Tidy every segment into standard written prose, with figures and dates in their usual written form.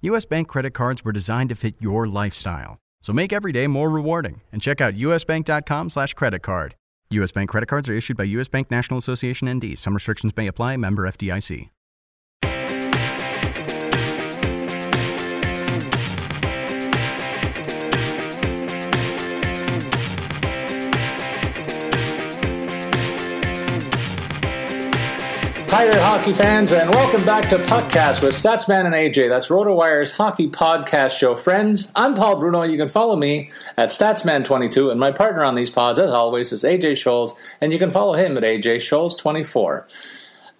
U.S. Bank credit cards were designed to fit your lifestyle. So make every day more rewarding and check out usbank.com/creditcard. U.S. Bank credit cards are issued by U.S. Bank National Association N.D. Some restrictions may apply. Member FDIC. Hi there, hockey fans, and welcome back to PuckCast with Statsman and AJ. That's RotorWire's hockey podcast show, friends. I'm Paul Bruno. You can follow me at Statsman22, and my partner on these pods, as always, is AJ Scholes, and you can follow him at AJScholes24.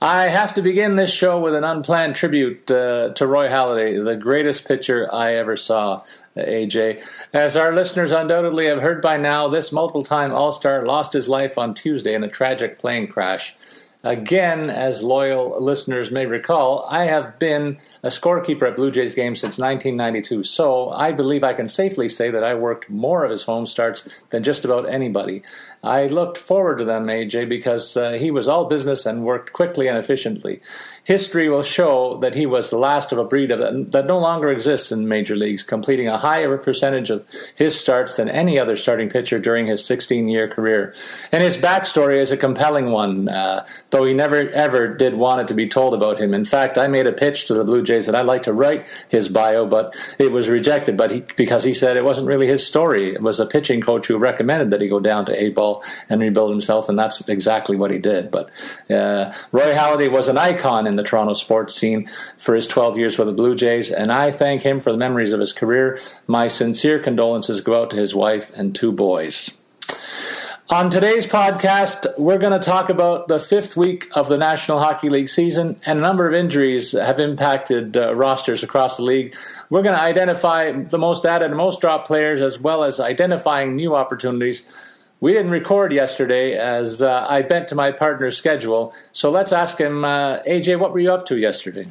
I have to begin this show with an unplanned tribute to Roy Halladay, the greatest pitcher I ever saw, AJ. As our listeners undoubtedly have heard by now, this multiple-time All-Star lost his life on Tuesday in a tragic plane crash. Again, as loyal listeners may recall, I have been a scorekeeper at Blue Jays games since 1992, so I believe I can safely say that I worked more of his home starts than just about anybody. I looked forward to them, AJ, because he was all business and worked quickly and efficiently. History will show that he was the last of a breed that no longer exists in major leagues, completing a higher percentage of his starts than any other starting pitcher during his 16-year career. And his backstory is a compelling one, though he never, ever did want it to be told about him. In fact, I made a pitch to the Blue Jays that I'd like to write his bio, but it was rejected because he said it wasn't really his story. It was a pitching coach who recommended that he go down to A-ball and rebuild himself, and that's exactly what he did. But Roy Halladay was an icon in the Toronto sports scene for his 12 years with the Blue Jays, and I thank him for the memories of his career. My sincere condolences go out to his wife and two boys. On today's podcast, we're going to talk about the fifth week of the National Hockey League season, and a number of injuries have impacted rosters across the league. We're going to identify the most added and most dropped players, as well as identifying new opportunities. We didn't record yesterday as I bent to my partner's schedule, so let's ask him, AJ, what were you up to yesterday?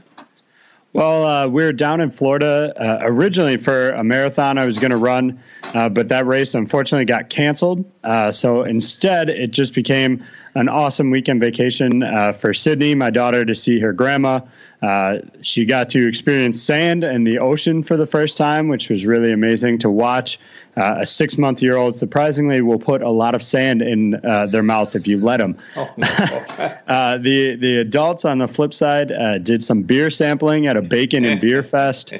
Well, we were down in Florida originally for a marathon I was going to run, but that race unfortunately got canceled. So instead, it just became an awesome weekend vacation for Sydney, my daughter, to see her grandma. She got to experience sand and the ocean for the first time, which was really amazing to watch. A 6-month-year-old, surprisingly, will put a lot of sand in their mouth if you let them. Oh, no. The adults, on the flip side, did some beer sampling at a bacon and beer fest.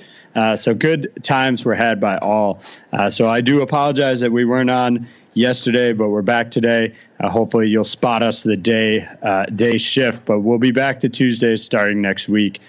So good times were had by all. So I do apologize that we weren't on yesterday, but we're back today. Hopefully you'll spot us the day shift, but we'll be back to Tuesdays starting next week.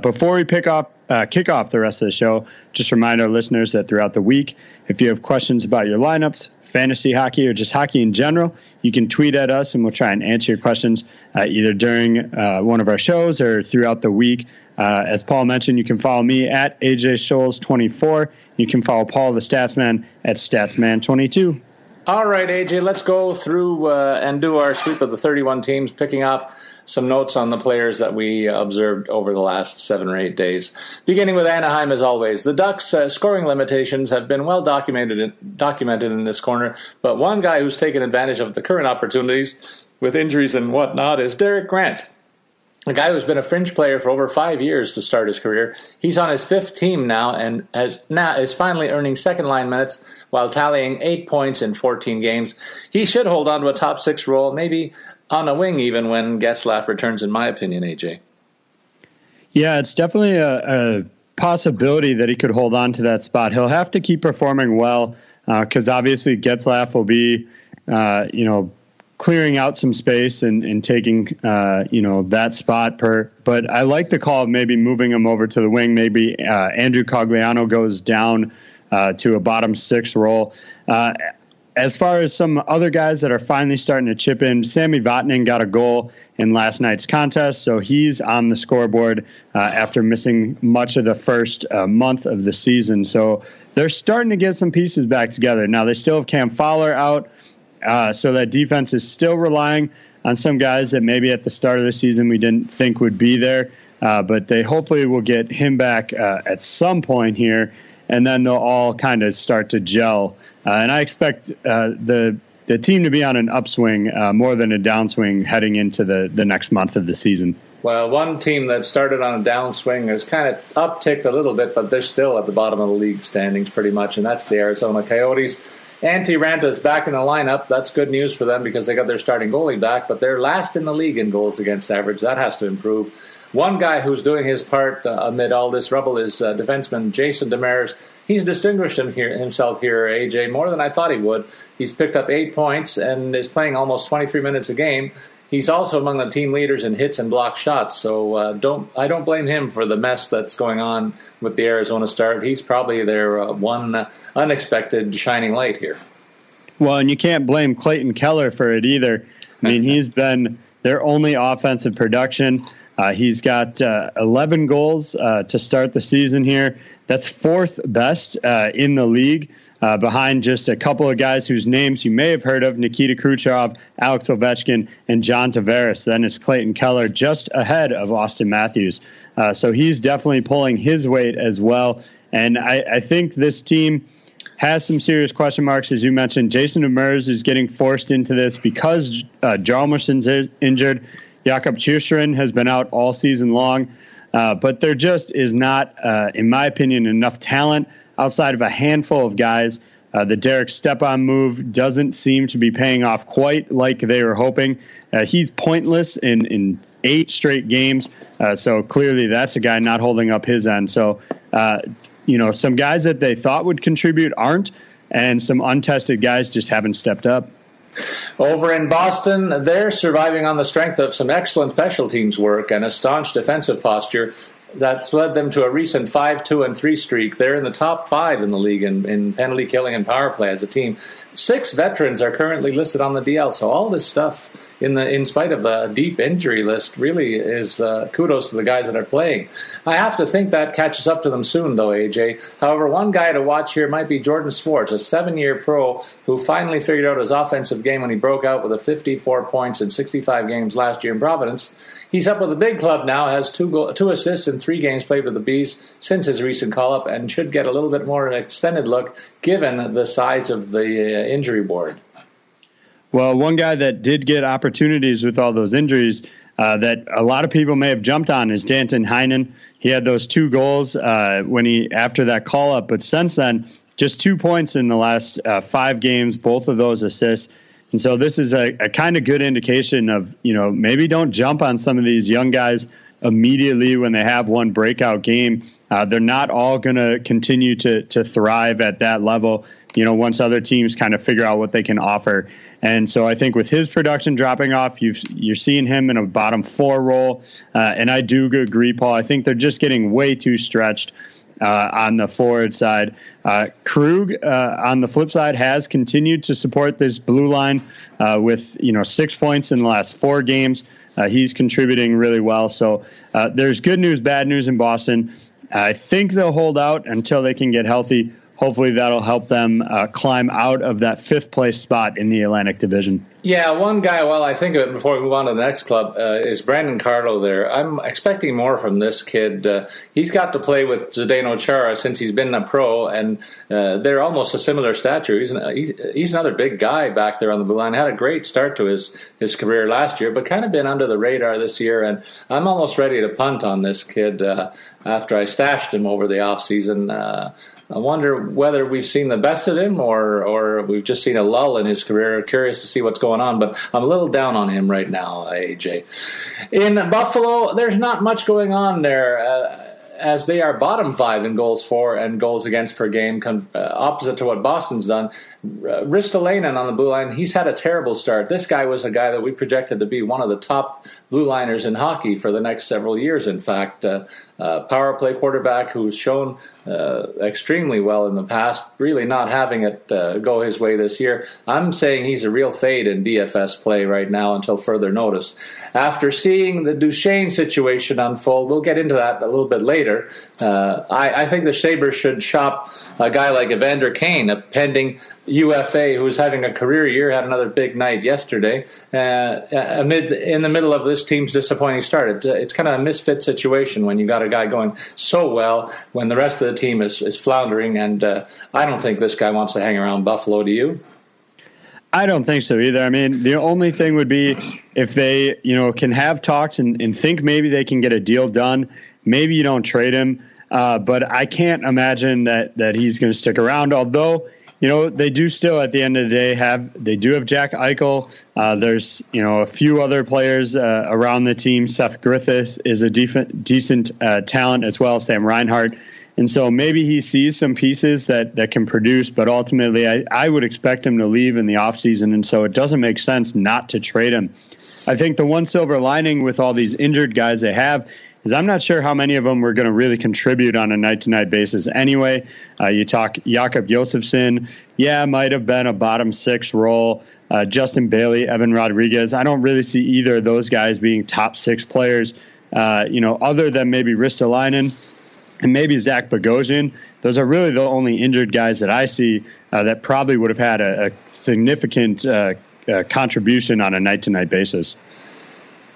Before we kick off the rest of the show, just remind our listeners that throughout the week, if you have questions about your lineups, fantasy hockey, or just hockey in general, you can tweet at us and we'll try and answer your questions either during one of our shows or throughout the week. As Paul mentioned, you can follow me at AJScholes24. You can follow Paul the Statsman at Statsman22. All right, AJ, let's go through and do our sweep of the 31 teams, picking up some notes on the players that we observed over the last 7 or 8 days. Beginning with Anaheim, as always. The Ducks' scoring limitations have been well documented in this corner, but one guy who's taken advantage of the current opportunities with injuries and whatnot is Derek Grant. A guy who's been a fringe player for over 5 years to start his career. He's on his fifth team now and is finally earning second-line minutes while tallying 8 points in 14 games. He should hold on to a top-six role, maybe on a wing even when Getzlaf returns, in my opinion, AJ. Yeah, it's definitely a possibility that he could hold on to that spot. He'll have to keep performing well because obviously Getzlaf will be, clearing out some space and taking, that spot. But I like the call of maybe moving him over to the wing. Maybe Andrew Cogliano goes down to a bottom six role. As far as some other guys that are finally starting to chip in, Sami Vatanen got a goal in last night's contest, so he's on the scoreboard after missing much of the first month of the season. So they're starting to get some pieces back together. Now they still have Cam Fowler out. So that defense is still relying on some guys that maybe at the start of the season we didn't think would be there, but they hopefully will get him back at some point here, and then they'll all kind of start to gel. And I expect the team to be on an upswing more than a downswing heading into the next month of the season. Well, one team that started on a downswing has kind of upticked a little bit, but they're still at the bottom of the league standings pretty much, and that's the Arizona Coyotes. Antti Raanta is back in the lineup. That's good news for them because they got their starting goalie back, but they're last in the league in goals against average. That has to improve. One guy who's doing his part amid all this rubble is defenseman Jason Demers. He's distinguished himself here, AJ, more than I thought he would. He's picked up 8 points and is playing almost 23 minutes a game. He's also among the team leaders in hits and block shots, so I don't blame him for the mess that's going on with the Arizona Star. He's probably their one unexpected shining light here. Well, and you can't blame Clayton Keller for it either. I mean, he's been their only offensive production. He's got 11 goals to start the season here. That's fourth best in the league. Behind just a couple of guys whose names you may have heard of, Nikita Kucherov, Alex Ovechkin, and John Tavares. Then it's Clayton Keller just ahead of Austin Matthews. So he's definitely pulling his weight as well. And I think this team has some serious question marks, as you mentioned. Jason Demers is getting forced into this because Jaromir's injured. Jakob Chychrun has been out all season long. But there just is not, in my opinion, enough talent outside of a handful of guys. The Derek Stepan move doesn't seem to be paying off quite like they were hoping. He's pointless in 8 straight games, so clearly that's a guy not holding up his end. So, some guys that they thought would contribute aren't, and some untested guys just haven't stepped up. Over in Boston, they're surviving on the strength of some excellent special teams work and a staunch defensive posture. That's led them to a recent 5-2-3 streak. They're in the top 5 in the league in penalty killing and power play as a team. 6 veterans are currently listed on the DL, so all this stuff, in spite of a deep injury list, really is kudos to the guys that are playing. I have to think that catches up to them soon, though, AJ. However, one guy to watch here might be Jordan Swartz, a 7-year pro who finally figured out his offensive game when he broke out with a 54 points in 65 games last year in Providence. He's up with the big club now, has 2 assists in 3 games played with the Bees since his recent call-up, and should get a little bit more of an extended look given the size of the injury board. Well, one guy that did get opportunities with all those injuries that a lot of people may have jumped on is Danton Heinen. He had those 2 goals after that call-up, but since then, just 2 points in the last 5 games, both of those assists. And so this is a kind of good indication of, maybe don't jump on some of these young guys immediately when they have one breakout game. They're not all going to continue to thrive at that level, once other teams kind of figure out what they can offer. And so I think with his production dropping off, you're seeing him in a bottom 4 role. And I do agree, Paul. I think they're just getting way too stretched on the forward side. Krug, on the flip side, has continued to support this blue line with 6 points in the last 4 games. He's contributing really well. So there's good news, bad news in Boston. I think they'll hold out until they can get healthy. Hopefully that'll help them climb out of that 5th place spot in the Atlantic Division. Yeah, one guy, while I think of it before we move on to the next club, is Brandon Carlo there. I'm expecting more from this kid. He's got to play with Zdeno Chara since he's been a pro, and they're almost a similar stature. He's another big guy back there on the blue line. Had a great start to his career last year, but kind of been under the radar this year, and I'm almost ready to punt on this kid after I stashed him over the offseason. I wonder whether we've seen the best of him or we've just seen a lull in his career. Curious to see what's going on, but I'm a little down on him right now, AJ. In Buffalo, there's not much going on there. as they are bottom five in goals for and goals against per game, opposite to what Boston's done. Ristolainen on the blue line, he's had a terrible start. This guy was a guy that we projected to be one of the top blue liners in hockey for the next several years, in fact. Power play quarterback who's shown extremely well in the past, really not having it go his way this year. I'm saying he's a real fade in DFS play right now until further notice. After seeing the Duchene situation unfold, we'll get into that a little bit later. I think the Sabres should shop a guy like Evander Kane, a pending UFA who's having a career year, had another big night yesterday, in the middle of this team's disappointing start. It's kind of a misfit situation when you got a guy going so well when the rest of the team is floundering, and I don't think this guy wants to hang around Buffalo. Do you? I don't think so either. I mean, the only thing would be if they, can have talks and think maybe they can get a deal done. Maybe you don't trade him, but I can't imagine that he's going to stick around. Although, they do still at the end of the day have Jack Eichel. There's, a few other players around the team. Seth Griffiths is a decent talent as well. Sam Reinhart. And so maybe he sees some pieces that can produce, but ultimately I would expect him to leave in the offseason, and so it doesn't make sense not to trade him. I think the one silver lining with all these injured guys they have is I'm not sure how many of them were going to really contribute on a night-to-night basis anyway. You talk Jakob Josefsson, might have been a bottom six role. Justin Bailey, Evan Rodriguez, I don't really see either of those guys being top six players, other than maybe Ristolainen. And maybe Zach Bogosian. Those are really the only injured guys that I see that probably would have had a significant contribution on a night-to-night basis.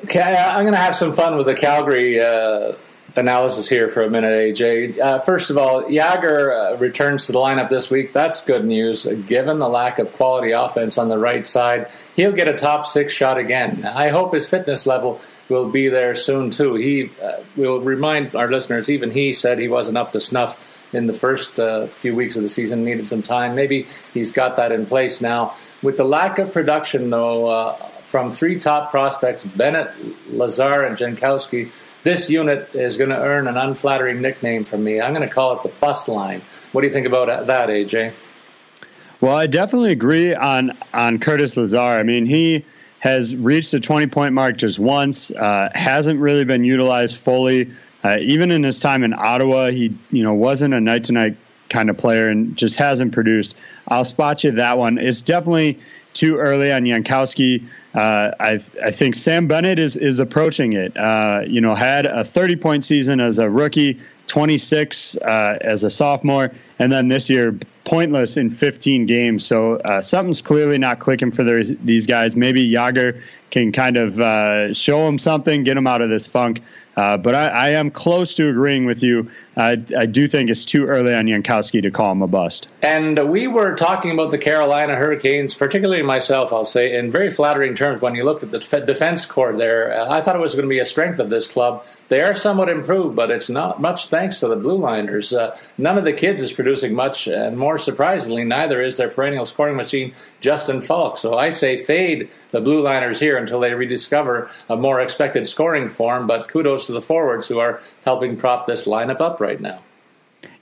Okay, I'm going to have some fun with the Calgary analysis here for a minute, AJ. First of all, Jagr returns to the lineup this week. That's good news. Given the lack of quality offense on the right side, he'll get a top six shot again. I hope his fitness level will be there soon, too. He will remind our listeners, even he said he wasn't up to snuff in the first few weeks of the season, needed some time. Maybe he's got that in place now. With the lack of production, though, from three top prospects, Bennett, Lazar, and Jankowski, this unit is going to earn an unflattering nickname from me. I'm going to call it the bust line. What do you think about that, AJ? Well, I definitely agree on Curtis Lazar. I mean, he has reached the 20-point mark just once, hasn't really been utilized fully. Even in his time in Ottawa, he wasn't a night-to-night kind of player and just hasn't produced. I'll spot you that one. It's definitely too early on Jankowski. I think Sam Bennett is approaching it. Had a 30-point season as a rookie, 26 as a sophomore, and then this year pointless in 15 games. So something's clearly not clicking for these guys. Maybe Jagr can kind of show them something, get them out of this funk. But I am close to agreeing with you. I do think it's too early on Jankowski to call him a bust. And we were talking about the Carolina Hurricanes, particularly myself, I'll say, in very flattering terms when you looked at the defense core there. I thought it was going to be a strength of this club. They are somewhat improved, but it's not much thanks to the blue liners. None of the kids is producing much, and more surprisingly, neither is their perennial scoring machine, Justin Falk. So I say fade the blue liners here until they rediscover a more expected scoring form, but kudos to the forwards who are helping prop this lineup up right now.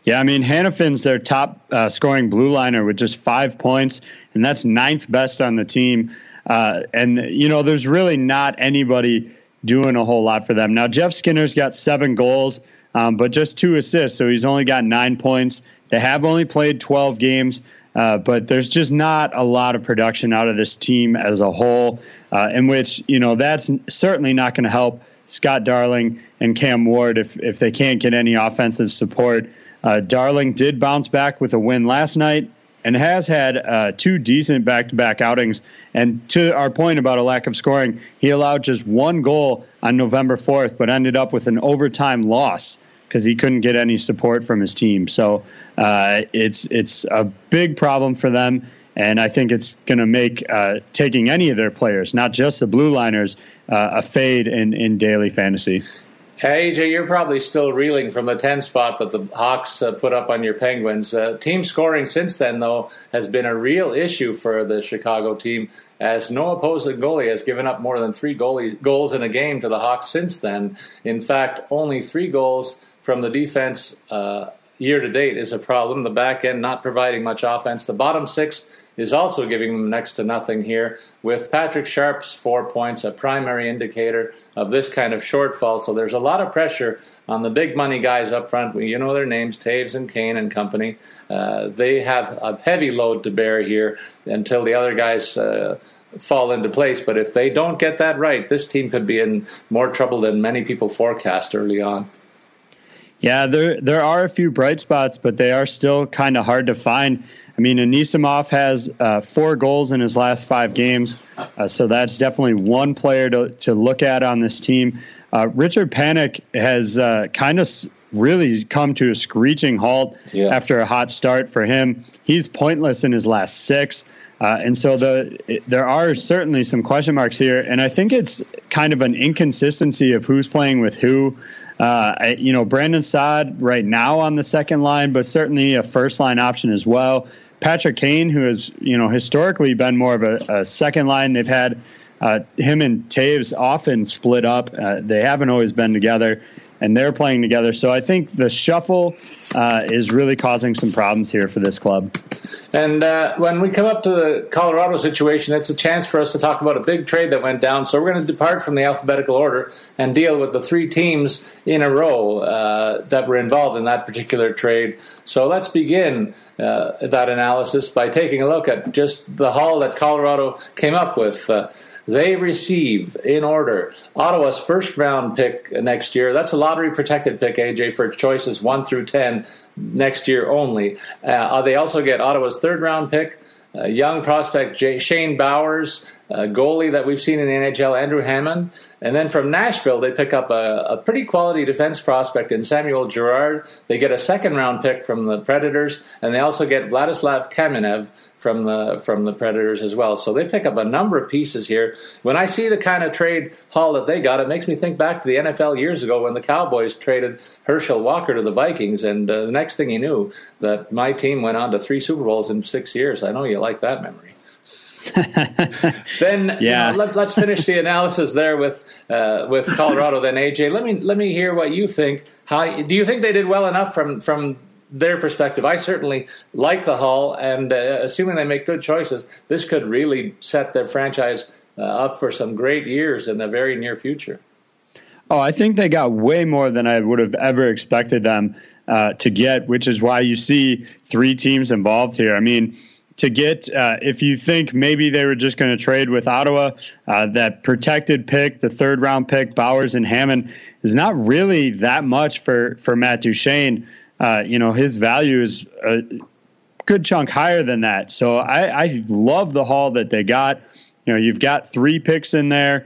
Yeah, I mean, Hannafin's their top scoring blue liner with just 5 points, and that's ninth best on the team. And there's really not anybody doing a whole lot for them. Now, Jeff Skinner's got 7 goals, but just 2 assists, so he's only got 9 points. They have only played 12 games. But there's just not a lot of production out of this team as a whole, in which, that's certainly not going to help Scott Darling and Cam Ward if they can't get any offensive support. Darling did bounce back with a win last night and has had 2 decent back-to-back outings. And to our point about a lack of scoring, he allowed just 1 goal on November 4th, but ended up with an overtime loss because he couldn't get any support from his team. So it's a big problem for them, and I think it's going to make taking any of their players, not just the blue liners, a fade in daily fantasy. Hey, AJ, you're probably still reeling from the 10 spot that the Hawks put up on your Penguins. Team scoring since then, though, has been a real issue for the Chicago team, as no opposing goalie has given up more than 3 goals in a game to the Hawks since then. In fact, only 3 goals from the defense year-to-date is a problem. The back end not providing much offense. The bottom six is also giving them next to nothing here, with Patrick Sharp's 4 points a primary indicator of this kind of shortfall. So there's a lot of pressure on the big money guys up front. You know their names, Taves and Kane and company. They have a heavy load to bear here until the other guys fall into place. But if they don't get that right, this team could be in more trouble than many people forecast early on. Yeah, there are a few bright spots, but they are still kind of hard to find. I mean, Anisimov has 4 goals in his last 5 games, so that's definitely one player to look at on this team. Richard Panik has kind of really come to a screeching halt after a hot start for him. He's pointless in his last 6, and so there are certainly some question marks here, and I think it's kind of an inconsistency of who's playing with who. Brandon Saad right now on the second line, but certainly a first line option as well. Patrick Kane, who has, historically been more of a second line. They've had him and Taves often split up. They haven't always been together, and they're playing together. So I think the shuffle is really causing some problems here for this club. And when we come up to the Colorado situation, it's a chance for us to talk about a big trade that went down. So we're going to depart from the alphabetical order and deal with the 3 teams in a row that were involved in that particular trade. So let's begin that analysis by taking a look at just the haul that Colorado came up with. They receive, in order, Ottawa's first-round pick next year. That's a lottery-protected pick, AJ, for choices 1 through 10 next year only. They also get Ottawa's third-round pick, young prospect Shane Bowers, goalie that we've seen in the NHL, Andrew Hammond. And then from Nashville, they pick up a pretty quality defense prospect in Samuel Girard. They get a second-round pick from the Predators, and they also get Vladislav Kamenev from the Predators as well. So they pick up a number of pieces here. When I see the kind of trade haul that they got, it makes me think back to the NFL years ago when the Cowboys traded Herschel Walker to the Vikings, and the next thing you knew, that my team went on to 3 Super Bowls in 6 years. I know you like that memory. Then let's finish the analysis there with Colorado. Then AJ, let me hear what you think. How do you think they did well enough from their perspective? I certainly like the haul, and assuming they make good choices, this could really set their franchise up for some great years in the very near future. Oh, I think they got way more than I would have ever expected them to get, which is why you see 3 teams involved here. I mean, to get, if you think maybe they were just going to trade with Ottawa, that protected pick, the third-round pick, Bowers and Hammond, is not really that much for Matt Duchene. His value is a good chunk higher than that. So I love the haul that they got. You've got 3 picks in there,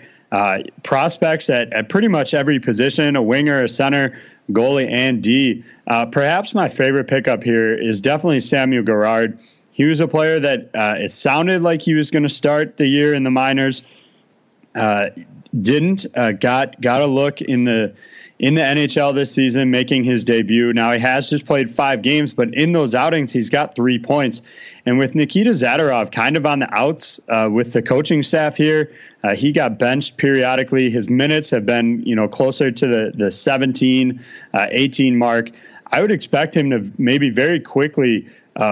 prospects at pretty much every position, a winger, a center, goalie, and D. Perhaps my favorite pickup here is definitely Samuel Girard. He was a player that it sounded like he was going to start the year in the minors. Got a look in the NHL this season, making his debut. Now he has just played 5 games, but in those outings, he's got 3 points. And with Nikita Kucherov kind of on the outs with the coaching staff here, he got benched periodically. His minutes have been, closer to the 17, 18 mark. I would expect him to maybe very quickly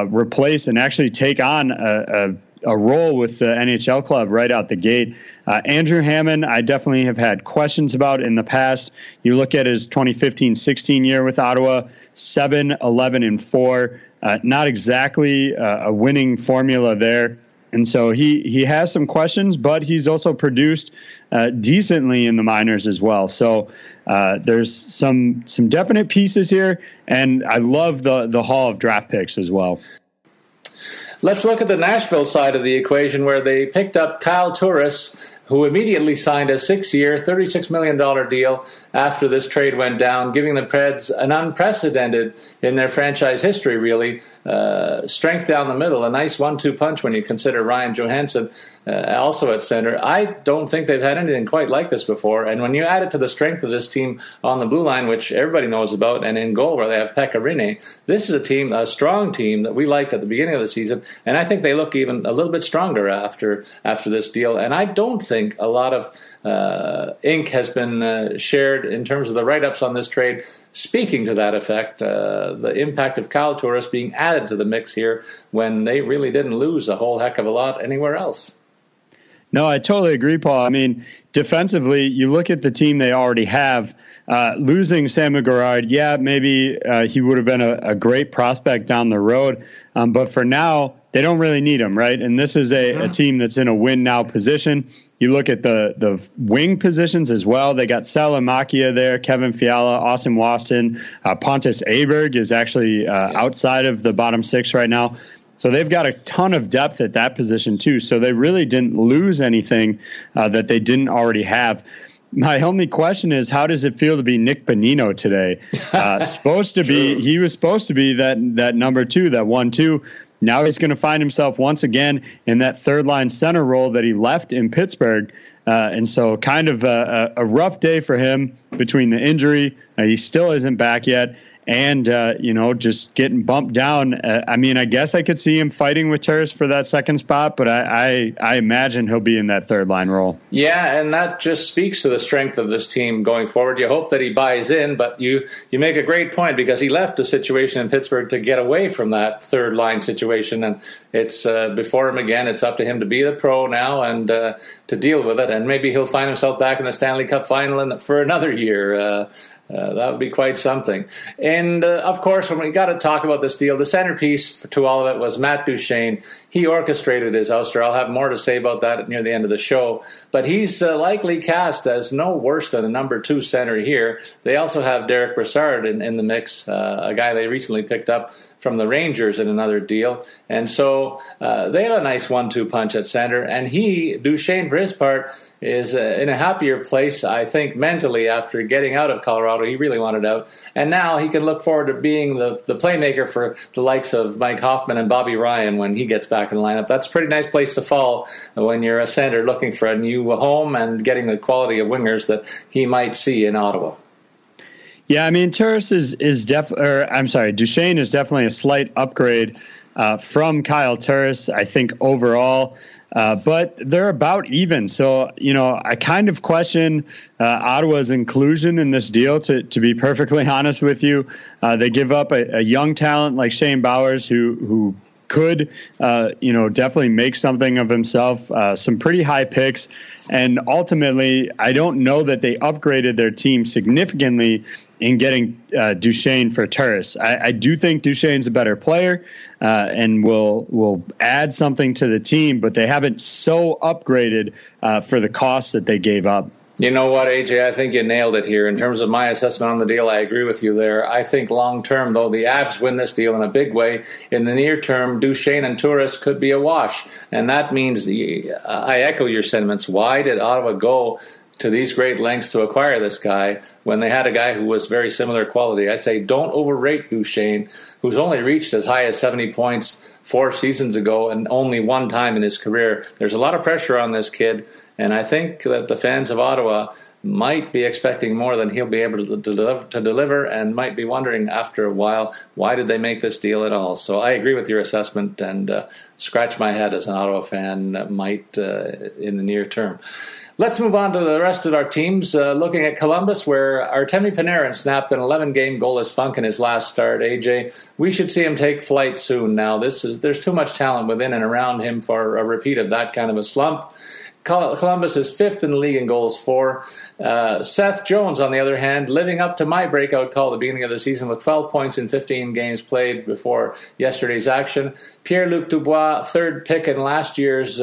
replace and actually take on a role with the NHL club right out the gate. Andrew Hammond, I definitely have had questions about in the past. You look at his 2015-16 year with Ottawa, 7-11-4. Not exactly a winning formula there. And so he has some questions, but he's also produced decently in the minors as well. So there's some definite pieces here, and I love the haul of draft picks as well. Let's look at the Nashville side of the equation, where they picked up Kyle Turris, who immediately signed a 6-year, $36 million deal after this trade went down, giving the Preds an unprecedented, in their franchise history really, strength down the middle, a nice 1-2 punch when you consider Ryan Johansson also at center. I don't think they've had anything quite like this before, and when you add it to the strength of this team on the blue line, which everybody knows about, and in goal where they have Pekka Rinne, this is a team, a strong team that we liked at the beginning of the season, and I think they look even a little bit stronger after this deal, and I don't think think a lot of ink has been shared in terms of the write-ups on this trade. Speaking to that effect, the impact of Kyle Turris being added to the mix here when they really didn't lose a whole heck of a lot anywhere else. No, I totally agree, Paul. I mean, defensively, you look at the team they already have. Losing Samuel Girard, maybe he would have been a great prospect down the road. But for now, they don't really need him, right? And this is a team that's in a win-now position. You look at the wing positions as well. They got Salamakia there, Kevin Fiala, Austin Watson. Pontus Åberg is actually outside of the bottom six right now. So they've got a ton of depth at that position too. So they really didn't lose anything that they didn't already have. My only question is, how does it feel to be Nick Bonino today? He was supposed to be that number two, that 1-2. Now he's going to find himself once again in that third line center role that he left in Pittsburgh. And so kind of a rough day for him between the injury. He still isn't back yet. And, just getting bumped down. I guess I could see him fighting with Turris for that second spot, but I imagine he'll be in that third line role. Yeah, and that just speaks to the strength of this team going forward. You hope that he buys in, but you make a great point, because he left the situation in Pittsburgh to get away from that third line situation, and it's before him again. It's up to him to be the pro now and to deal with it, and maybe he'll find himself back in the Stanley Cup final for another year. That would be quite something. And, of course, when we got to talk about this deal, the centerpiece to all of it was Matt Duchene. He orchestrated his ouster. I'll have more to say about that near the end of the show. But he's likely cast as no worse than a number two center here. They also have Derek Brassard in the mix, a guy they recently picked up from the Rangers in another deal. And so they have a nice 1-2 punch at center. And Duchene, for his part, is in a happier place, I think, mentally after getting out of Colorado. He really wanted out. And now he can look forward to being the playmaker for the likes of Mike Hoffman and Bobby Ryan when he gets back in the lineup. That's a pretty nice place to fall when you're a center looking for a new home and getting the quality of wingers that he might see in Ottawa. Yeah, I mean, Duchene is definitely a slight upgrade from Kyle Turris, I think, overall. But they're about even. So, I kind of question Ottawa's inclusion in this deal, to be perfectly honest with you. They give up a young talent like Shane Bowers, who could, definitely make something of himself, some pretty high picks. And ultimately, I don't know that they upgraded their team significantly in getting Duchene for Turris. I do think Duchene's a better player and will add something to the team, but they haven't so upgraded for the cost that they gave up. You know what, AJ, I think you nailed it here. In terms of my assessment on the deal, I agree with you there. I think long-term, though, the Avs win this deal in a big way. In the near term, Duchene and Turris could be a wash. And that means, I echo your sentiments, why did Ottawa go to these great lengths to acquire this guy when they had a guy who was very similar quality? I say don't overrate Duchene, who's only reached as high as 70 points 4 seasons ago and only one time in his career. There's a lot of pressure on this kid, and I think that the fans of Ottawa might be expecting more than he'll be able to deliver, and might be wondering after a while, why did they make this deal at all? So I agree with your assessment, and scratch my head as an Ottawa fan might in the near term. Let's move on to the rest of our teams, looking at Columbus, where Artemi Panarin snapped an 11-game goalless funk in his last start. AJ, we should see him take flight soon now. There's too much talent within and around him for a repeat of that kind of a slump. Columbus is fifth in the league in goals for. Seth Jones, on the other hand, living up to my breakout call at the beginning of the season with 12 points in 15 games played before yesterday's action. Pierre-Luc Dubois, third pick in last year's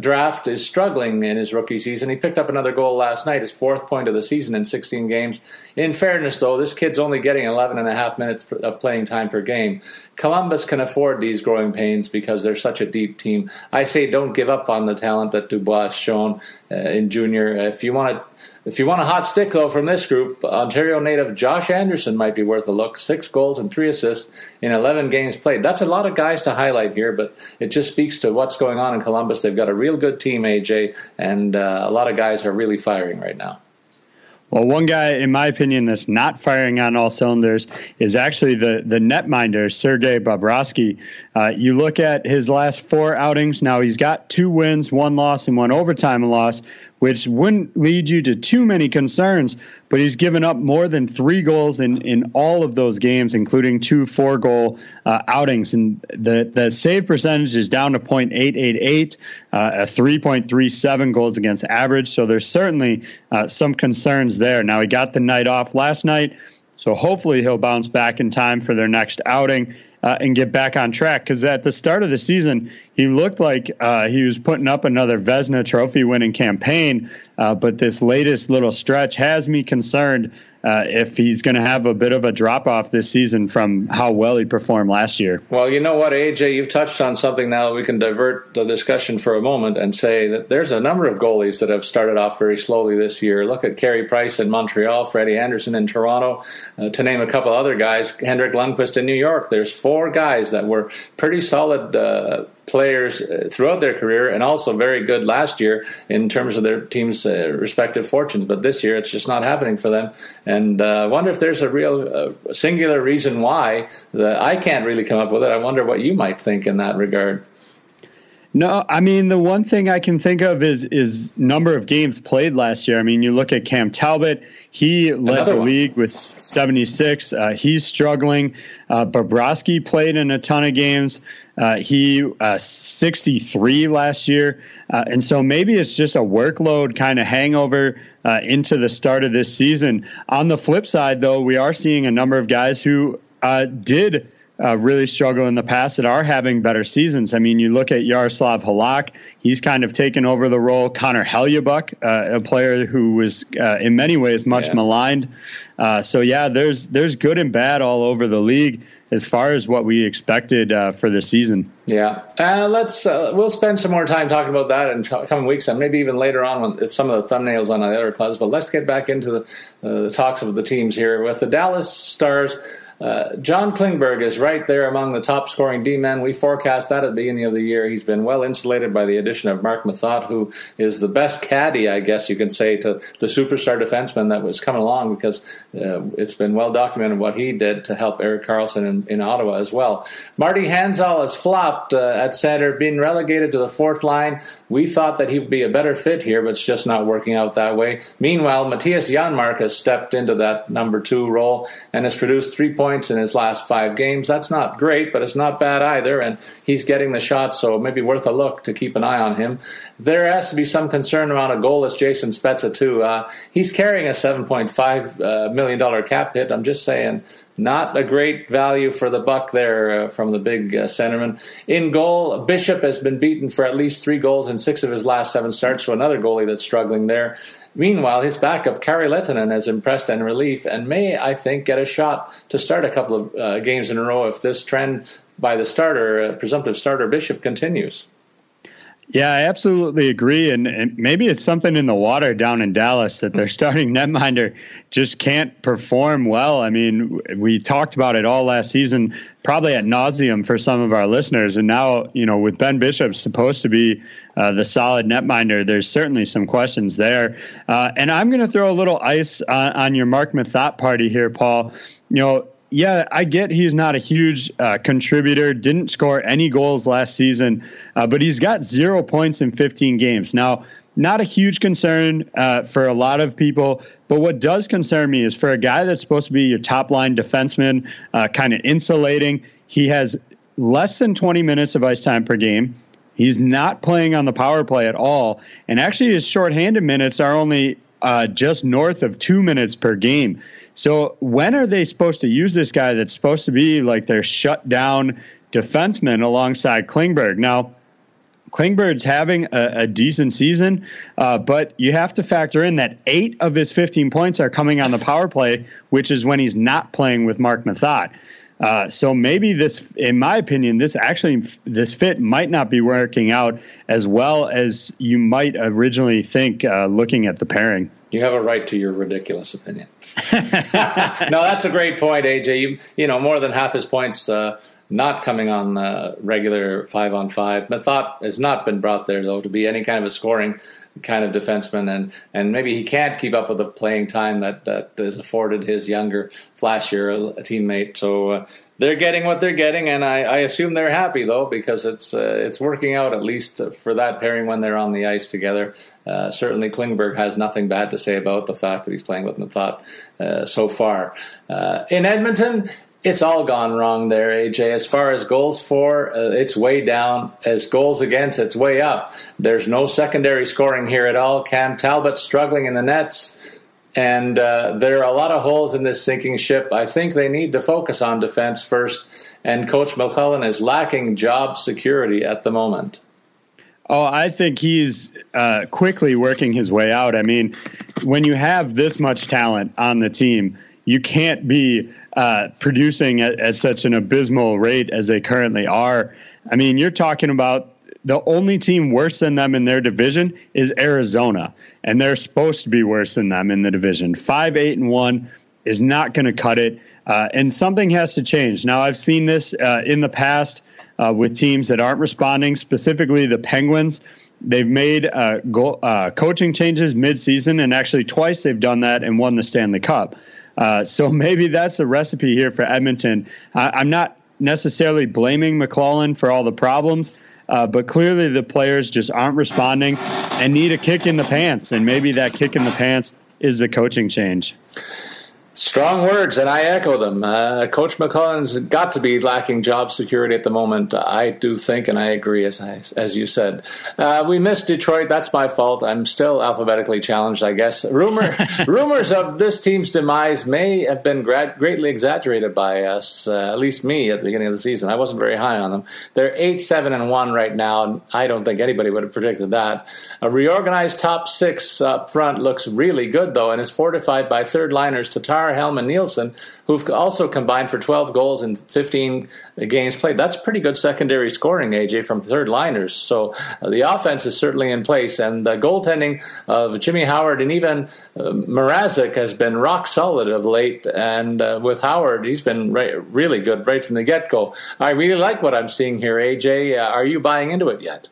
draft, is struggling in his rookie season. He picked up another goal last night, his fourth point of the season in 16 games. In fairness, though, this kid's only getting 11 and a half minutes of playing time per game. Columbus can afford these growing pains because they're such a deep team. I say don't give up on the talent that Dubois has shown in junior. If you want a hot stick, though, from this group, Ontario native Josh Anderson might be worth a look. 6 goals and 3 assists in 11 games played. That's a lot of guys to highlight here, but it just speaks to what's going on in Columbus. They've got a real good team, AJ, and a lot of guys are really firing right now. Well, one guy, in my opinion, that's not firing on all cylinders is actually the netminder, Sergei Bobrovsky. You look at his last four outings. Now he's got 2 wins, 1 loss, and 1 overtime loss, which wouldn't lead you to too many concerns, but he's given up more than 3 goals in all of those games, including 2 four-goal outings. And the save percentage is down to .888, a 3.37 goals against average. So there's certainly some concerns there. Now, he got the night off last night, so hopefully he'll bounce back in time for their next outing and get back on track, because at the start of the season, he looked like he was putting up another Vezina Trophy-winning campaign, but this latest little stretch has me concerned if he's going to have a bit of a drop-off this season from how well he performed last year. Well, you know what, AJ, you've touched on something now that we can divert the discussion for a moment and say that there's a number of goalies that have started off very slowly this year. Look at Carey Price in Montreal, Freddie Anderson in Toronto, to name a couple other guys, Henrik Lundqvist in New York. There's 4 guys that were pretty solid players throughout their career and also very good last year in terms of their team's respective fortunes. But this year, it's just not happening for them. And I wonder if there's a real singular reason why. I can't really come up with it. I wonder what you might think in that regard. No, I mean, the one thing I can think of is number of games played last year. I mean, you look at Cam Talbot. He led the league with 76. He's struggling. Bobrovsky played in a ton of games. He 63 last year. And so maybe it's just a workload kind of hangover into the start of this season. On the flip side, though, we are seeing a number of guys who did really struggle in the past that are having better seasons. I mean, you look at Jaroslav Halak. He's kind of taken over the role. Connor Hellebuck, a player who was in many ways much maligned. So yeah, there's good and bad all over the league as far as what we expected for the season. Yeah, we'll spend some more time talking about that in coming weeks and maybe even later on with some of the thumbnails on the other clubs. But let's get back into the talks of the teams here with the Dallas Stars. John Klingberg is right there among the top-scoring D-men. We forecast that at the beginning of the year. He's been well insulated by the addition of Mark Methot, who is the best caddy, I guess you can say, to the superstar defenseman that was coming along, because it's been well documented what he did to help Erik Karlsson in Ottawa as well. Marty Hansel has flopped at center, being relegated to the 4th line. We thought that he would be a better fit here, but it's just not working out that way. Meanwhile, Matthias Janmark has stepped into that number 2 role and has produced 3 points in his last 5 games. That's not great, but it's not bad either, and he's getting the shot, so maybe worth a look to keep an eye on him. There has to be some concern around a goalless Jason Spezza, too. He's carrying a $7.5 million cap hit. I'm just saying, not a great value for the buck there from the big centerman. In goal, Bishop has been beaten for at least 3 goals in 6 of his last 7 starts, so another goalie that's struggling there. Meanwhile, his backup, Kari Lehtinen, has impressed in relief and may, I think, get a shot to start a couple of games in a row if this trend by the starter, presumptive starter, Bishop, continues. Yeah, I absolutely agree, and maybe it's something in the water down in Dallas that their starting netminder just can't perform well. I mean, we talked about it all last season, probably ad nauseum for some of our listeners, and now, you know, with Ben Bishop supposed to be the solid netminder, there's certainly some questions there. And I'm going to throw a little ice on your Mark Methot party here, Paul. You know, yeah, I get he's not a huge contributor, didn't score any goals last season, but he's got 0 points in 15 games. Now, not a huge concern for a lot of people, but what does concern me is for a guy that's supposed to be your top-line defenseman, kind of insulating, he has less than 20 minutes of ice time per game. He's not playing on the power play at all, and actually his shorthanded minutes are only just north of 2 minutes per game. So when are they supposed to use this guy that's supposed to be like their shutdown defenseman alongside Klingberg? Now, Klingberg's having a decent season, but you have to factor in that 8 of his 15 points are coming on the power play, which is when he's not playing with Mark Methot. So maybe this, in my opinion, this fit might not be working out as well as you might originally think looking at the pairing. You have a right to your ridiculous opinion. No, that's a great point, AJ. You know, more than half his points not coming on the regular 5-on-5. Mathot has not been brought there, though, to be any kind of a scoring kind of defenseman, and maybe he can't keep up with the playing time that is afforded his younger, flashier teammate. So they're getting what they're getting, and I assume they're happy, though, because it's working out, at least for that pairing when they're on the ice together. Certainly Klingberg has nothing bad to say about the fact that he's playing with Mathot so far. In Edmonton, it's all gone wrong there, AJ. As far as goals for, it's way down. As goals against, it's way up. There's no secondary scoring here at all. Cam Talbot struggling in the nets. And there are a lot of holes in this sinking ship. I think they need to focus on defense first. And Coach McClellan is lacking job security at the moment. Oh, I think he's quickly working his way out. I mean, when you have this much talent on the team, you can't be producing at such an abysmal rate as they currently are. I mean, you're talking about the only team worse than them in their division is Arizona, and they're supposed to be worse than them in the division. 5-8-1 is not going to cut it, and something has to change. Now, I've seen this in the past with teams that aren't responding, specifically the Penguins. They've made coaching changes mid-season, and actually twice they've done that and won the Stanley Cup. So maybe that's the recipe here for Edmonton. I'm not necessarily blaming McClellan for all the problems, but clearly the players just aren't responding and need a kick in the pants. And maybe that kick in the pants is the coaching change. Strong words, and I echo them. Coach McClellan's got to be lacking job security at the moment, I do think, and I agree, as you said. We missed Detroit. That's my fault. I'm still alphabetically challenged, I guess. Rumors of this team's demise may have been greatly exaggerated by us, at least me, at the beginning of the season. I wasn't very high on them. They're 8-7-1 right now, and I don't think anybody would have predicted that. A reorganized top six up front looks really good, though, and is fortified by third-liners Tatar, Helm, and Nielsen, who've also combined for 12 goals in 15 games played. That's pretty good secondary scoring, AJ, from third liners. So the offense is certainly in place, and the goaltending of Jimmy Howard and even Mrazek has been rock solid of late. And with Howard, he's been really good right from the get-go. I really like what I'm seeing here, AJ. Are you buying into it yet?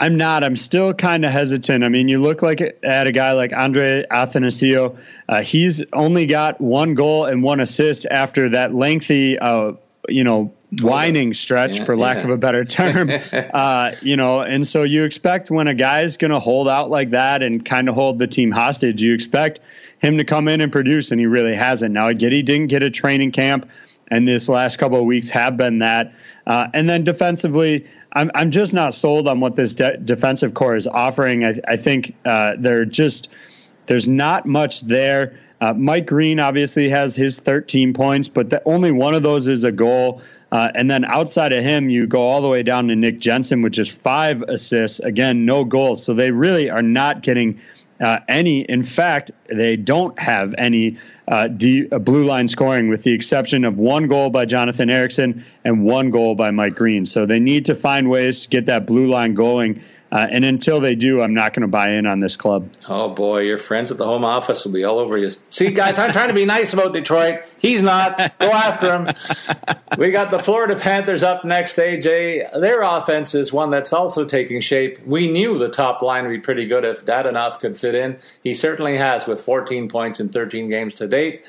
I'm not. I'm still kind of hesitant. I mean, you look at a guy like Andre Athanasio. He's only got one goal and one assist after that lengthy, whining stretch, for lack of a better term. And so you expect when a guy's going to hold out like that and kind of hold the team hostage, you expect him to come in and produce, and he really hasn't. Now, he didn't get a training camp, and this last couple of weeks have been that. And then defensively, I'm just not sold on what this defensive core is offering. I think there's not much there. Mike Green obviously has his 13 points, but only one of those is a goal. And then outside of him, you go all the way down to Nick Jensen, which is 5 assists. Again, no goals. So they really are not getting any. In fact, they don't have any blue line scoring, with the exception of one goal by Jonathan Eriksson and one goal by Mike Green. So they need to find ways to get that blue line going. And until they do, I'm not going to buy in on this club. Oh, boy, your friends at the home office will be all over you. See, guys, I'm trying to be nice about Detroit. He's not. Go after him. We got the Florida Panthers up next, AJ. Their offense is one that's also taking shape. We knew the top line would be pretty good if Dadonov could fit in. He certainly has, with 14 points in 13 games to date.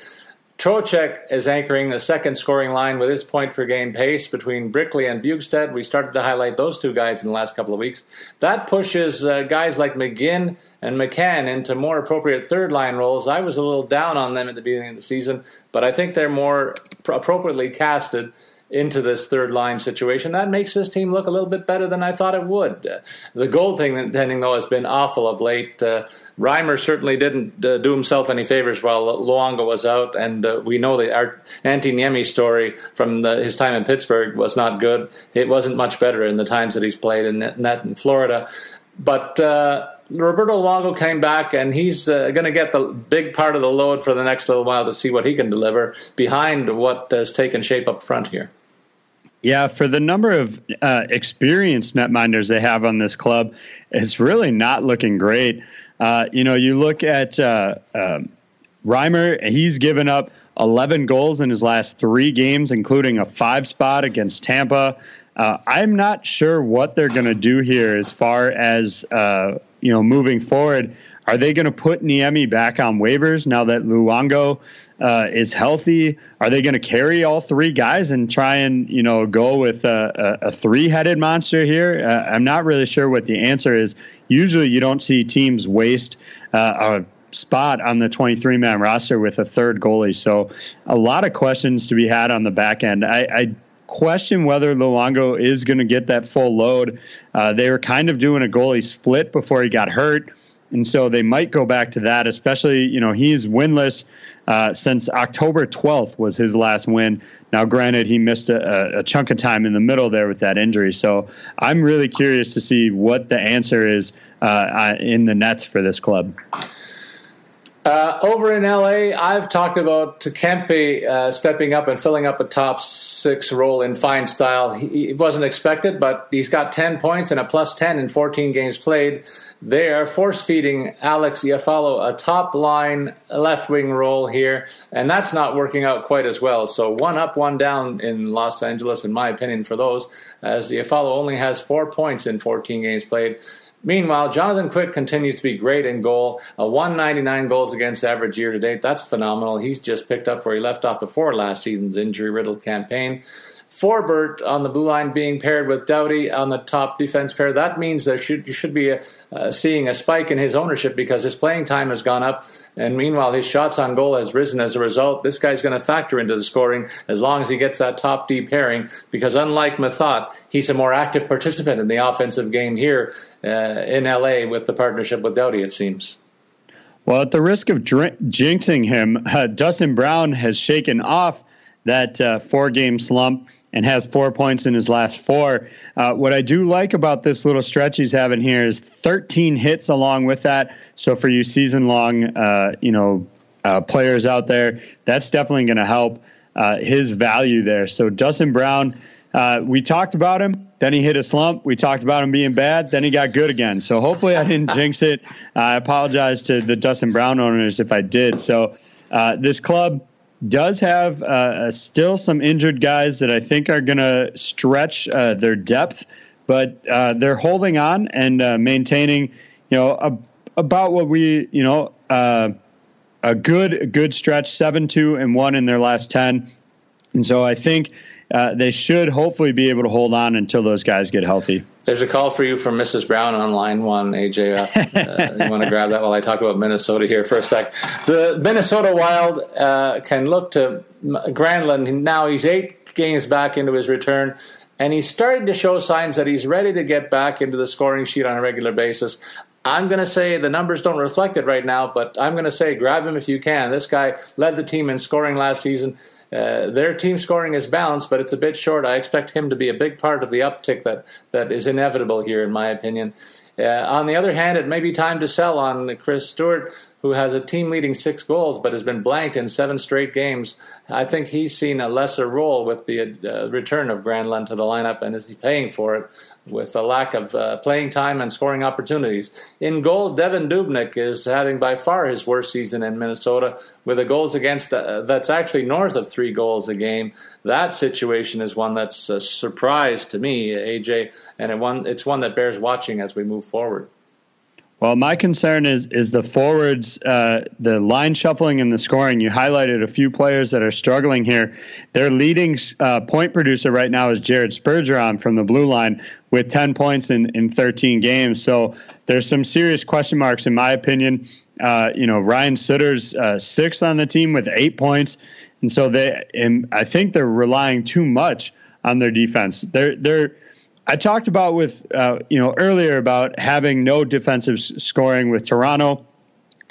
Trocheck is anchoring the second scoring line with his point-per-game pace between Brickley and Bjugstad. We started to highlight those two guys in the last couple of weeks. That pushes guys like McGinn and McCann into more appropriate third-line roles. I was a little down on them at the beginning of the season, but I think they're more appropriately casted into this third-line situation. That makes this team look a little bit better than I thought it would. The goaltending, though, has been awful of late. Reimer certainly didn't do himself any favors while Luongo was out, and we know our Antti Niemi story from his time in Pittsburgh was not good. It wasn't much better in the times that he's played in Florida. But Roberto Luongo came back, and he's going to get the big part of the load for the next little while to see what he can deliver behind what has taken shape up front here. Yeah, for the number of experienced netminders they have on this club, it's really not looking great. You look at Reimer, he's given up 11 goals in his last three games, including a 5-spot against Tampa. I'm not sure what they're going to do here as far as, moving forward. Are they going to put Niemi back on waivers now that Luongo is healthy? Are they going to carry all three guys and try and, go with a three-headed monster here? I'm not really sure what the answer is. Usually you don't see teams waste a spot on the 23-man roster with a third goalie. So a lot of questions to be had on the back end. I question whether Luongo is going to get that full load. They were kind of doing a goalie split before he got hurt. And so they might go back to that, especially, he's winless since October 12th was his last win. Now, granted, he missed a chunk of time in the middle there with that injury. So I'm really curious to see what the answer is in the nets for this club. Over in L.A., I've talked about Kempe stepping up and filling up a top six role in fine style. It wasn't expected, but he's got 10 points and a plus 10 in 14 games played. They are force-feeding Alex Iafallo a top-line left-wing role here, and that's not working out quite as well. So one up, one down in Los Angeles, in my opinion, for those, as Iafallo only has 4 points in 14 games played. Meanwhile, Jonathan Quick continues to be great in goal, a 199 goals against average year-to-date. That's phenomenal. He's just picked up where he left off before last season's injury-riddled campaign. Forbert on the blue line being paired with Doughty on the top defense pair. That means there should be seeing a spike in his ownership because his playing time has gone up. And meanwhile, his shots on goal has risen as a result. This guy's going to factor into the scoring as long as he gets that top D pairing because unlike Mathot, he's a more active participant in the offensive game here in L.A. with the partnership with Doughty, it seems. Well, at the risk of jinxing him, Dustin Brown has shaken off that four-game slump and has 4 points in his last four. What I do like about this little stretch he's having here is 13 hits along with that. So for you season-long, players out there, that's definitely going to help his value there. So Dustin Brown, we talked about him. Then he hit a slump. We talked about him being bad. Then he got good again. So hopefully I didn't jinx it. I apologize to the Dustin Brown owners if I did. So this club does have still some injured guys that I think are going to stretch their depth, but they're holding on and maintaining, about what we, a good stretch, 7-2-1 in their last 10. And so I think they should hopefully be able to hold on until those guys get healthy. There's a call for you from Mrs. Brown on line one, AJF. You want to grab that while I talk about Minnesota here for a sec. The Minnesota Wild can look to Granlund. Now he's 8 games back into his return, and he's started to show signs that he's ready to get back into the scoring sheet on a regular basis. I'm going to say the numbers don't reflect it right now, but I'm going to say grab him if you can. This guy led the team in scoring last season. Their team scoring is balanced, but it's a bit short. I expect him to be a big part of the uptick that is inevitable here, in my opinion. On the other hand, it may be time to sell on Chris Stewart, who has a team-leading 6 goals but has been blanked in 7 straight games. I think he's seen a lesser role with the return of Granlund to the lineup, and is he paying for it with a lack of playing time and scoring opportunities. In goal, Devin Dubnyk is having by far his worst season in Minnesota with a goals against that's actually north of 3 goals a game. That situation is one that's a surprise to me, AJ, and it's one that bears watching as we move forward. Well, my concern is the forwards, the line shuffling and the scoring. You highlighted a few players that are struggling here. Their leading point producer right now is Jared Spurgeon from the blue line with 10 points in 13 games. So there's some serious question marks, in my opinion. Ryan Sutter's sixth on the team with 8 points. And so I think they're relying too much on their defense. I talked about earlier about having no defensive scoring with Toronto.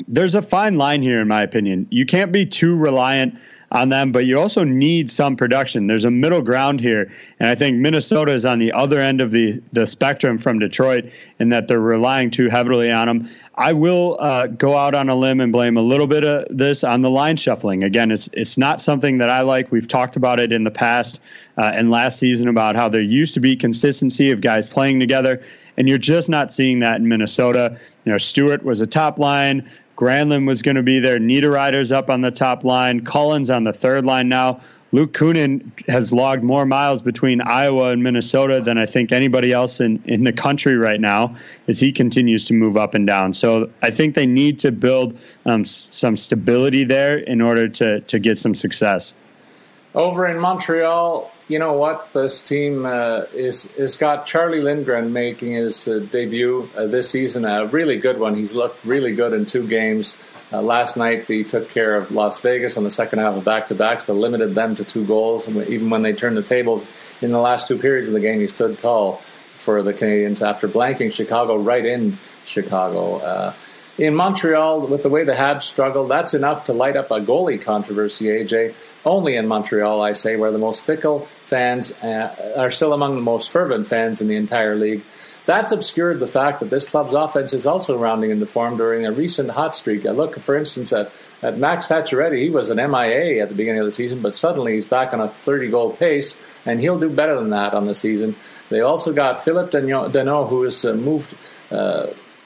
There's a fine line here, in my opinion. You can't be too reliant on them, but you also need some production. There's a middle ground here, and I think Minnesota is on the other end of the spectrum from Detroit in that they're relying too heavily on them. I will go out on a limb and blame a little bit of this on the line shuffling. Again, it's not something that I like. We've talked about it in the past and last season about how there used to be consistency of guys playing together, and you're just not seeing that in Minnesota. Stewart was a top line Granlund was going to be there. Niederreiter's up on the top line. Collins on the third line now. Luke Kunin has logged more miles between Iowa and Minnesota than I think anybody else in the country right now as he continues to move up and down. So I think they need to build some stability there in order to get some success. Over in Montreal, you know what? This team is got Charlie Lindgren making his debut this season, a really good one. He's looked really good in two games. Last night, he took care of Las Vegas on the second half of back-to-backs, but limited them to 2 goals. And even when they turned the tables in the last 2 periods of the game, he stood tall for the Canadiens after blanking Chicago right in Chicago. In Montreal, with the way the Habs struggle, that's enough to light up a goalie controversy, AJ. Only in Montreal, I say, where the most fickle fans are still among the most fervent fans in the entire league. That's obscured the fact that this club's offense is also rounding into form during a recent hot streak. I look, for instance, at Max Pacioretty. He was an MIA at the beginning of the season, but suddenly he's back on a 30-goal pace, and he'll do better than that on the season. They also got Philippe Danault, who has moved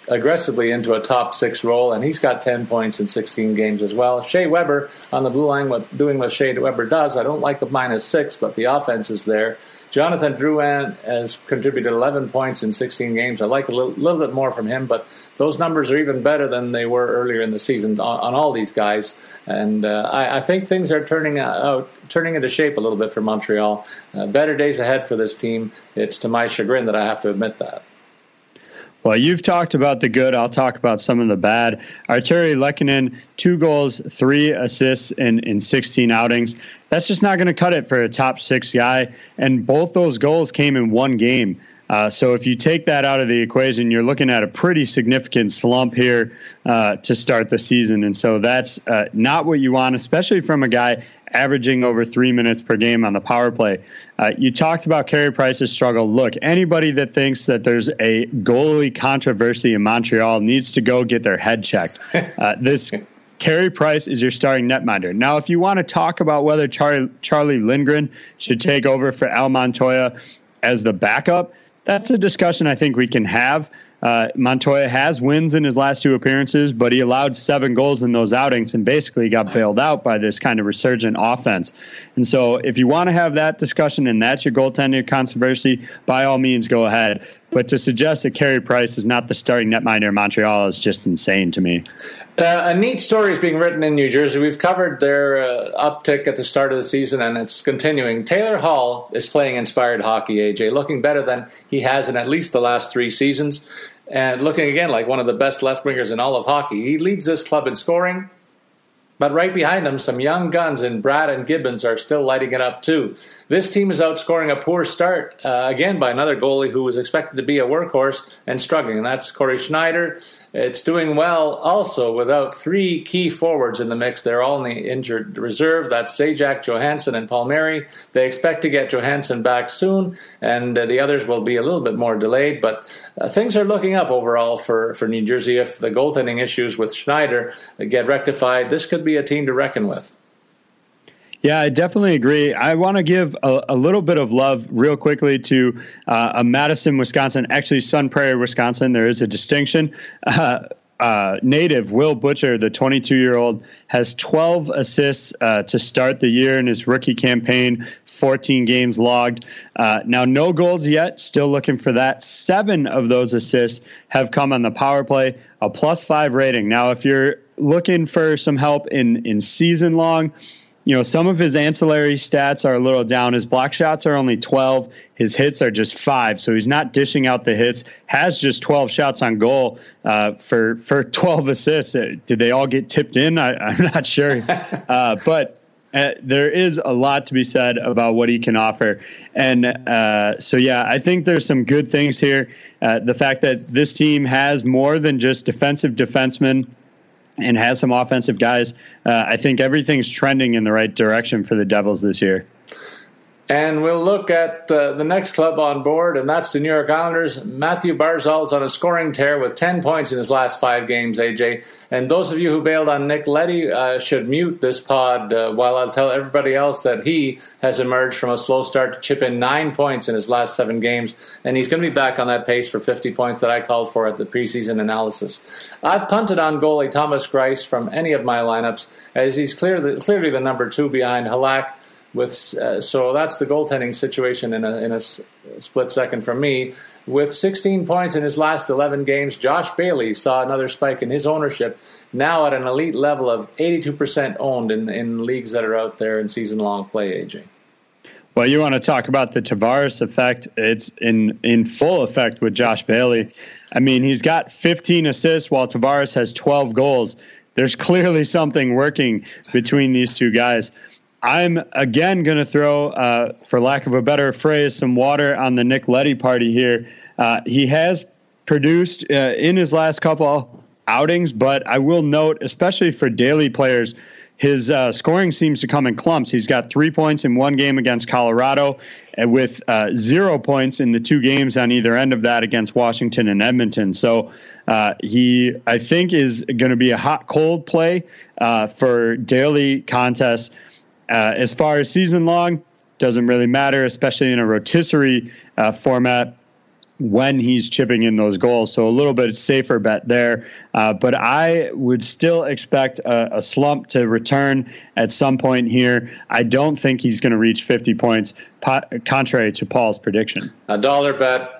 aggressively into a top-6 role, and he's got 10 points in 16 games as well. Shea Weber on the blue line, doing what Shea Weber does. I don't like the -6, but the offense is there. Jonathan Drouin has contributed 11 points in 16 games. I like a little bit more from him, but those numbers are even better than they were earlier in the season on all these guys. And I think things are turning into shape a little bit for Montreal. Better days ahead for this team. It's to my chagrin that I have to admit that. Well, you've talked about the good. I'll talk about some of the bad. Arturi Lehkonen, 2 goals, 3 assists in 16 outings. That's just not going to cut it for a top-6 guy. And both those goals came in one game. So if you take that out of the equation, you're looking at a pretty significant slump here to start the season. And so that's not what you want, especially from a guy averaging over 3 minutes per game on the power play. You talked about Carey Price's struggle. Look, anybody that thinks that there's a goalie controversy in Montreal needs to go get their head checked. This Carey Price is your starting netminder. Now, if you want to talk about whether Charlie Lindgren should take over for Al Montoya as the backup, that's a discussion I think we can have. Montoya has wins in his last 2 appearances, but he allowed 7 goals in those outings and basically got bailed out by this kind of resurgent offense. And so if you want to have that discussion and that's your goaltending controversy, by all means, go ahead. But to suggest that Carey Price is not the starting netminder in Montreal is just insane to me. A neat story is being written in New Jersey. We've covered their uptick at the start of the season, and it's continuing. Taylor Hall is playing inspired hockey, AJ, looking better than he has in at least the last 3 seasons, and looking again like one of the best left wingers in all of hockey. He leads this club in scoring, but right behind him, some young guns in Brad and Gibbons are still lighting it up, too. This team is outscoring a poor start, again, by another goalie who was expected to be a workhorse and struggling, and that's Corey Schneider. It's doing well also without 3 key forwards in the mix. They're all in the injured reserve. That's Zajac, Johansson, and Palmieri. They expect to get Johansson back soon, and the others will be a little bit more delayed, but things are looking up overall for New Jersey. If the goaltending issues with Schneider get rectified, this could be a team to reckon with. Yeah, I definitely agree. I want to give a little bit of love real quickly to Madison, Wisconsin, actually Sun Prairie, Wisconsin. There is a distinction. Native Will Butcher, the 22-year-old, has 12 assists to start the year in his rookie campaign, 14 games logged. Now, no goals yet, still looking for that. 7 of those assists have come on the power play, a +5 rating. Now, if you're looking for some help in season-long, you know, some of his ancillary stats are a little down. His block shots are only 12. His hits are just 5. So he's not dishing out the hits. Has just 12 shots on goal for 12 assists. Did they all get tipped in? I'm not sure. But there is a lot to be said about what he can offer. And so, yeah, I think there's some good things here. The fact that this team has more than just defensive defensemen and has some offensive guys. I think everything's trending in the right direction for the Devils this year. And we'll look at the next club on board, and that's the New York Islanders. Matthew Barzal's on a scoring tear with 10 points in his last 5 games, AJ. And those of you who bailed on Nick Leddy should mute this pod while I'll tell everybody else that he has emerged from a slow start to chip in 9 points in his last 7 games. And he's going to be back on that pace for 50 points that I called for at the preseason analysis. I've punted on goalie Thomas Greiss from any of my lineups, as he's clearly the number 2 behind Halak. So that's the goaltending situation in a split second for me. With 16 points in his last 11 games, Josh Bailey saw another spike in his ownership, now at an elite level of 82% owned in leagues that are out there in season-long play, AJ. Well, you want to talk about the Tavares effect. It's in full effect with Josh Bailey. I mean, he's got 15 assists while Tavares has 12 goals. There's clearly something working between these two guys. I'm, again, going to throw, for lack of a better phrase, some water on the Nick Leddy party here. He has produced in his last couple outings, but I will note, especially for daily players, his scoring seems to come in clumps. He's got 3 points in one game against Colorado with 0 points in the 2 games on either end of that against Washington and Edmonton. So he, I think, is going to be a hot-cold play for daily contests. As far as season long, doesn't really matter, especially in a rotisserie format when he's chipping in those goals. So a little bit safer bet there. But I would still expect a slump to return at some point here. I don't think he's going to reach 50 points, contrary to Paul's prediction. $1 bet.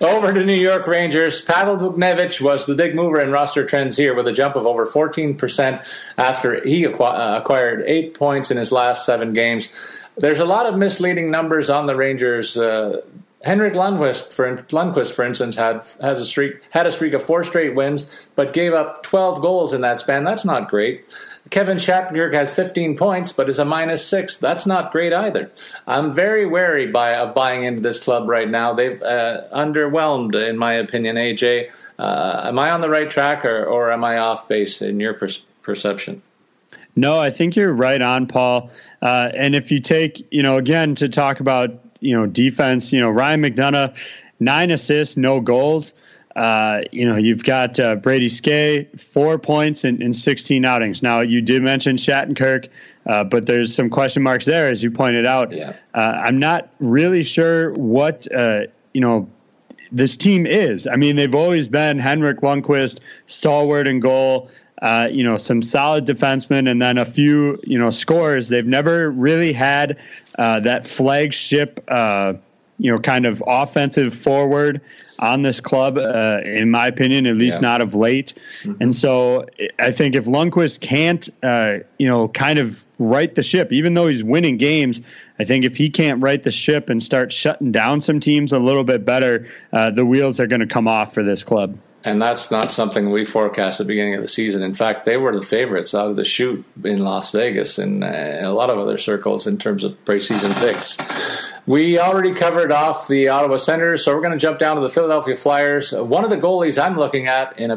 Over to New York Rangers. Pavel Buchnevich was the big mover in roster trends here with a jump of over 14% after he acquired 8 points in his last 7 games. There's a lot of misleading numbers on the Rangers. Henrik Lundqvist, for instance, had a streak of 4 straight wins, but gave up 12 goals in that span. That's not great. Kevin Shattenkirk has 15 points, but is a -6. That's not great either. I'm very wary of buying into this club right now. They've underwhelmed, in my opinion, AJ. Am I on the right track, or am I off base in your perception? No, I think you're right on, Paul. And if you take, again, to talk about, defense, Ryan McDonagh, 9 assists, no goals. You've got Brady Skay, 4 points in 16 outings. Now, you did mention Shattenkirk, but there's some question marks there, as you pointed out. Yeah. I'm not really sure what, this team is. I mean, they've always been Henrik Lundqvist, stalwart in goal, some solid defensemen, and then a few, scorers. They've never really had that flagship, kind of offensive forward on this club, in my opinion, at least not of late. Mm-hmm. And so I think if Lundqvist can't, kind of right the ship, even though he's winning games, I think if he can't right the ship and start shutting down some teams a little bit better, the wheels are going to come off for this club. And that's not something we forecast at the beginning of the season. In fact, they were the favorites out of the chute in Las Vegas and a lot of other circles in terms of preseason picks. We already covered off the Ottawa Senators, so we're going to jump down to the Philadelphia Flyers. One of the goalies I'm looking at in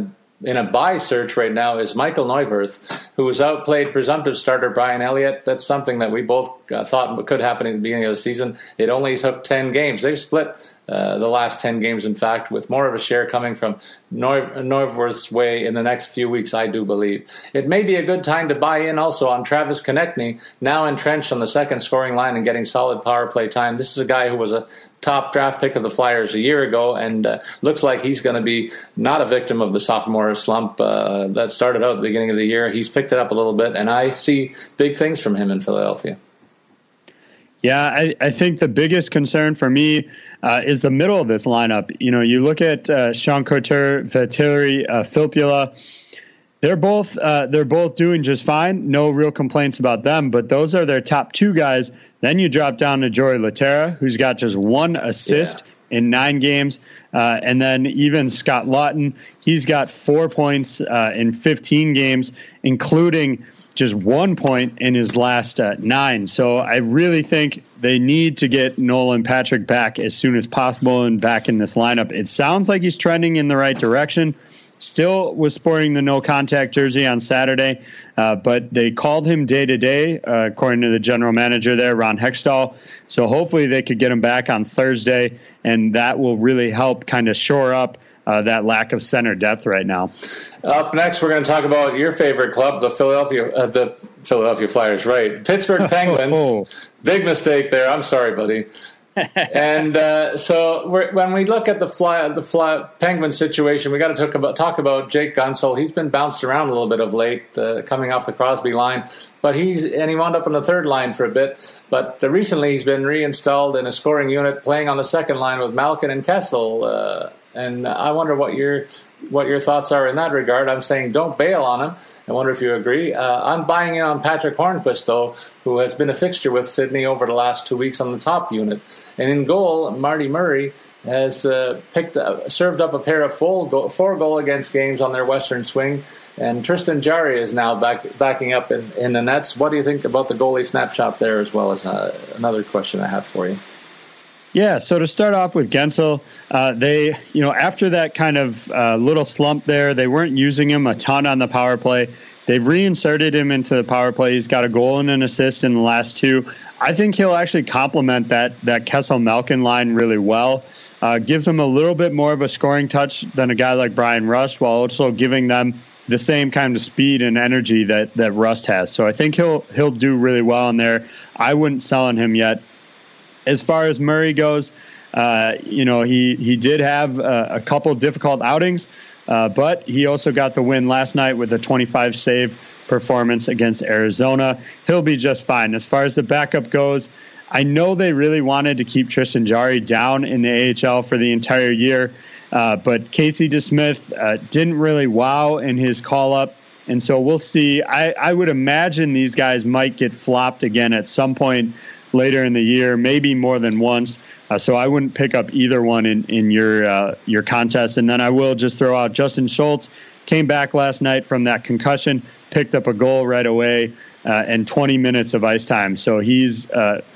a buy search right now is Michael Neuwirth, who has outplayed presumptive starter Brian Elliott. That's something that we both thought could happen at the beginning of the season. It only took 10 games. They've split the last 10 games, in fact, with more of a share coming from Neuwirth's way in the next few weeks, I do believe. It may be a good time to buy in also on Travis Konechny, now entrenched on the second scoring line and getting solid power play time. This is a guy who was a top draft pick of the Flyers a year ago, and looks like he's going to be not a victim of the sophomore slump that started out at the beginning of the year. He's picked it up a little bit, and I see big things from him in Philadelphia. Yeah, I think the biggest concern for me is the middle of this lineup. You look at Sean Couture, Vatilli, Filppula. They're both doing just fine. No real complaints about them, but those are their top 2 guys. Then you drop down to Jorey Laterra, who's got just 1 assist in 9 games. And then even Scott Lawton, he's got 4 points in 15 games, including just 1 point in his last 9. So I really think they need to get Nolan Patrick back as soon as possible and back in this lineup. It sounds like he's trending in the right direction. Still was sporting the no-contact jersey on Saturday, but they called him day-to-day, according to the general manager there, Ron Hextall. So hopefully they could get him back on Thursday, and that will really help kind of shore up that lack of center depth right now. Up next, we're going to talk about your favorite club, the Philadelphia Flyers, right? Pittsburgh Penguins. Oh. Big mistake there. I'm sorry, buddy. And when we look at the Penguin situation, we got to talk about Jake Guentzel. He's been bounced around a little bit of late, coming off the Crosby line, but he wound up on the third line for a bit. But recently, he's been reinstalled in a scoring unit, playing on the second line with Malkin and Kessel. And I wonder what your thoughts are in that regard. I'm saying don't bail on him. I wonder if you agree. I'm buying in on Patrick Hornquist, though, who has been a fixture with Sydney over the last 2 weeks on the top unit. And in goal, Marty Murray has served up a pair of four goal-against games on their western swing. And Tristan Jarry is now backing up in the nets. What do you think about the goalie snapshot there, as well as another question I have for you? Yeah, so to start off with Guentzel, they, after that kind of little slump there, they weren't using him a ton on the power play. They've reinserted him into the power play. He's got a goal and an assist in the last two. I think he'll actually complement that Kessel-Malkin line really well. Gives him a little bit more of a scoring touch than a guy like Brian Rust, while also giving them the same kind of speed and energy that Rust has. So I think he'll do really well in there. I wouldn't sell on him yet. As far as Murray goes, he did have a couple difficult outings, but he also got the win last night with a 25-save performance against Arizona. He'll be just fine. As far as the backup goes, I know they really wanted to keep Tristan Jarry down in the AHL for the entire year, but Casey DeSmith didn't really wow in his call-up. And so we'll see. I would imagine these guys might get flopped again at some point later in the year, maybe more than once. So I wouldn't pick up either one in your contest. And then I will just throw out Justin Schultz. Came back last night from that concussion, picked up a goal right away, and 20 minutes of ice time. So he's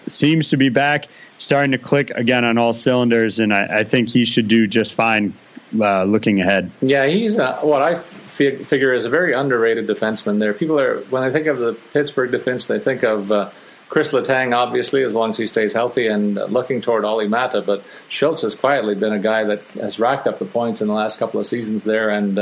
seems to be back, starting to click again on all cylinders. And I think he should do just fine looking ahead. Yeah, he's what I figure is a very underrated defenseman there. People are, when I think of the Pittsburgh defense, they think of Chris Letang, obviously, as long as he stays healthy, and looking toward Olli Mata. But Schultz has quietly been a guy that has racked up the points in the last couple of seasons there, and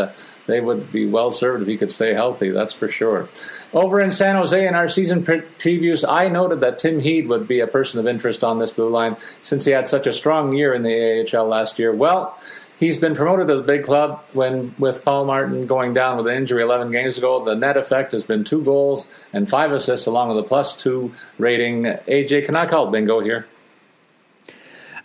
they would be well-served if he could stay healthy, that's for sure. Over in San Jose, in our season previews, I noted that Tim Heed would be a person of interest on this blue line since he had such a strong year in the AHL last year. Well, he's been promoted to the big club with Paul Martin going down with an injury 11 games ago. The net effect has been 2 goals and 5 assists, along with a +2 rating. AJ, can I call it bingo here?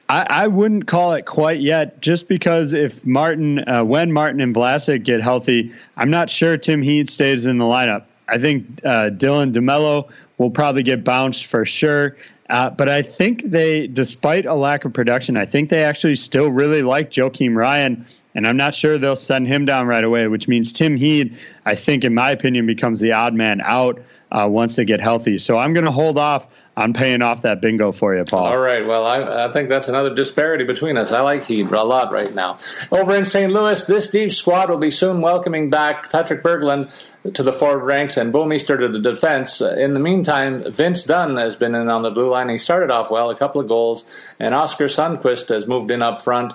I wouldn't call it quite yet, just because when Martin and Vlasic get healthy, I'm not sure Tim Heed stays in the lineup. I think Dylan DeMello will probably get bounced for sure. But I think despite a lack of production, I think they actually still really like Joakim Ryan, and I'm not sure they'll send him down right away, which means Tim Heed, I think, in my opinion, becomes the odd man out once they get healthy. So I'm going to hold off on paying off that bingo for you, Paul. All right. Well, I think that's another disparity between us. I like Heed a lot right now. Over in St. Louis, this deep squad will be soon welcoming back Patrick Berglund to the forward ranks and Bo Meester to the defense. In the meantime, Vince Dunn has been in on the blue line. He started off well, a couple of goals, and Oscar Sundquist has moved in up front.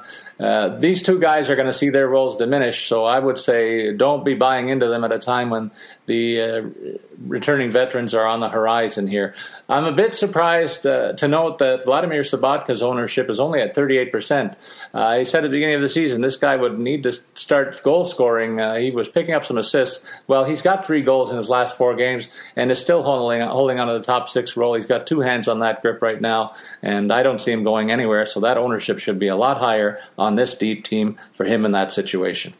These two guys are going to see their roles diminish, so I would say don't be buying into them at a time when the returning veterans are on the horizon here. I'm a bit surprised to note that Vladimir Sobotka's ownership is only at 38%. He said at the beginning of the season this guy would need to start goal scoring. He was picking up some assists. Well, he's got 3 goals in his last 4 games and is still holding on to the top 6 role. He's got 2 hands on that grip right now, and I don't see him going anywhere, so that ownership should be a lot higher on this deep team for him in that situation.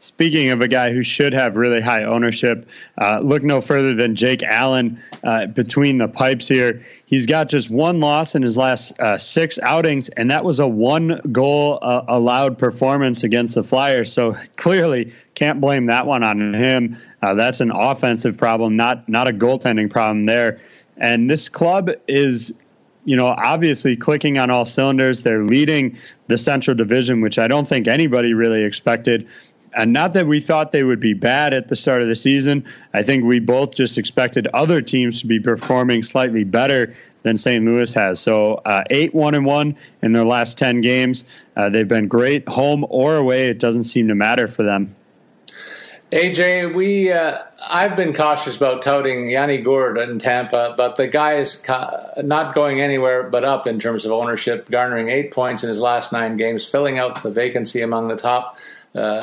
Speaking of a guy who should have really high ownership, look no further than Jake Allen between the pipes here. He's got just 1 loss in his last 6 outings, and that was a 1 goal allowed performance against the Flyers. So clearly can't blame that one on him. That's an offensive problem, not a goaltending problem there. And this club is, obviously clicking on all cylinders. They're leading the Central Division, which I don't think anybody really expected. And not that we thought they would be bad at the start of the season. I think we both just expected other teams to be performing slightly better than St. Louis has. So 8-1-1 in their last 10 games. They've been great home or away. It doesn't seem to matter for them. AJ, I've been cautious about touting Yanni Gourde in Tampa, but the guy is not going anywhere but up in terms of ownership, garnering 8 points in his last 9 games, filling out the vacancy among the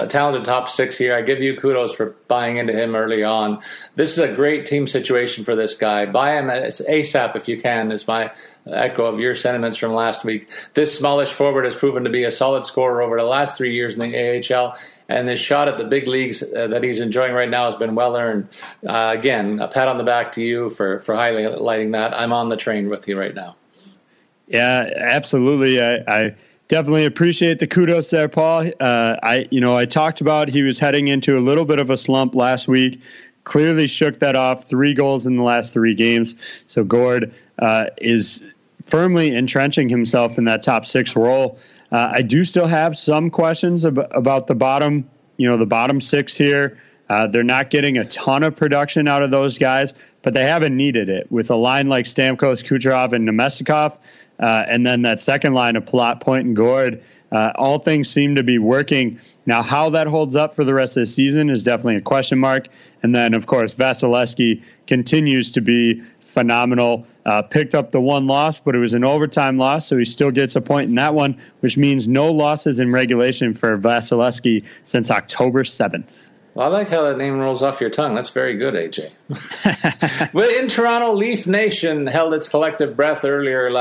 talented top six here. I give you kudos for buying into him early on. This is a great team situation for this guy. Buy him ASAP if you can, is my echo of your sentiments from last week. This smallish forward has proven to be a solid scorer over the last 3 years in the AHL, and his shot at the big leagues that he's enjoying right now has been well earned. Again, a pat on the back to you for highlighting that. I'm on the train with you right now. Yeah, absolutely. I definitely appreciate the kudos there, Paul. I talked about he was heading into a little bit of a slump last week. Clearly shook that off. 3 goals in the last 3 games. So Gourde is firmly entrenching himself in that top six role. I do still have some questions about the bottom six here. They're not getting a ton of production out of those guys, but they haven't needed it with a line like Stamkos, Kucherov, and Nemestikov. And then that second line of Palat, Point, and Gourde, all things seem to be working. Now, how that holds up for the rest of the season is definitely a question mark. And then, of course, Vasilevsky continues to be phenomenal. Picked up the one loss, but it was an overtime loss, so he still gets a point in that one, which means no losses in regulation for Vasilevsky since October 7th. Well, I like how that name rolls off your tongue. That's very good, AJ. Well, in Toronto, Leaf Nation held its collective breath earlier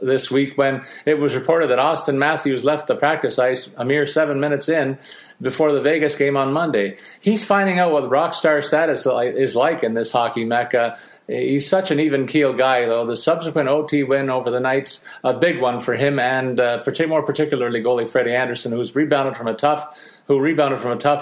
this week when it was reported that Austin Matthews left the practice ice a mere 7 minutes in before the Vegas game on Monday. He's finding out what rock star status is like in this hockey mecca. He's such an even-keeled guy, though. The subsequent OT win over the Knights, a big one for him, and more particularly goalie Freddie Anderson, who rebounded from a tough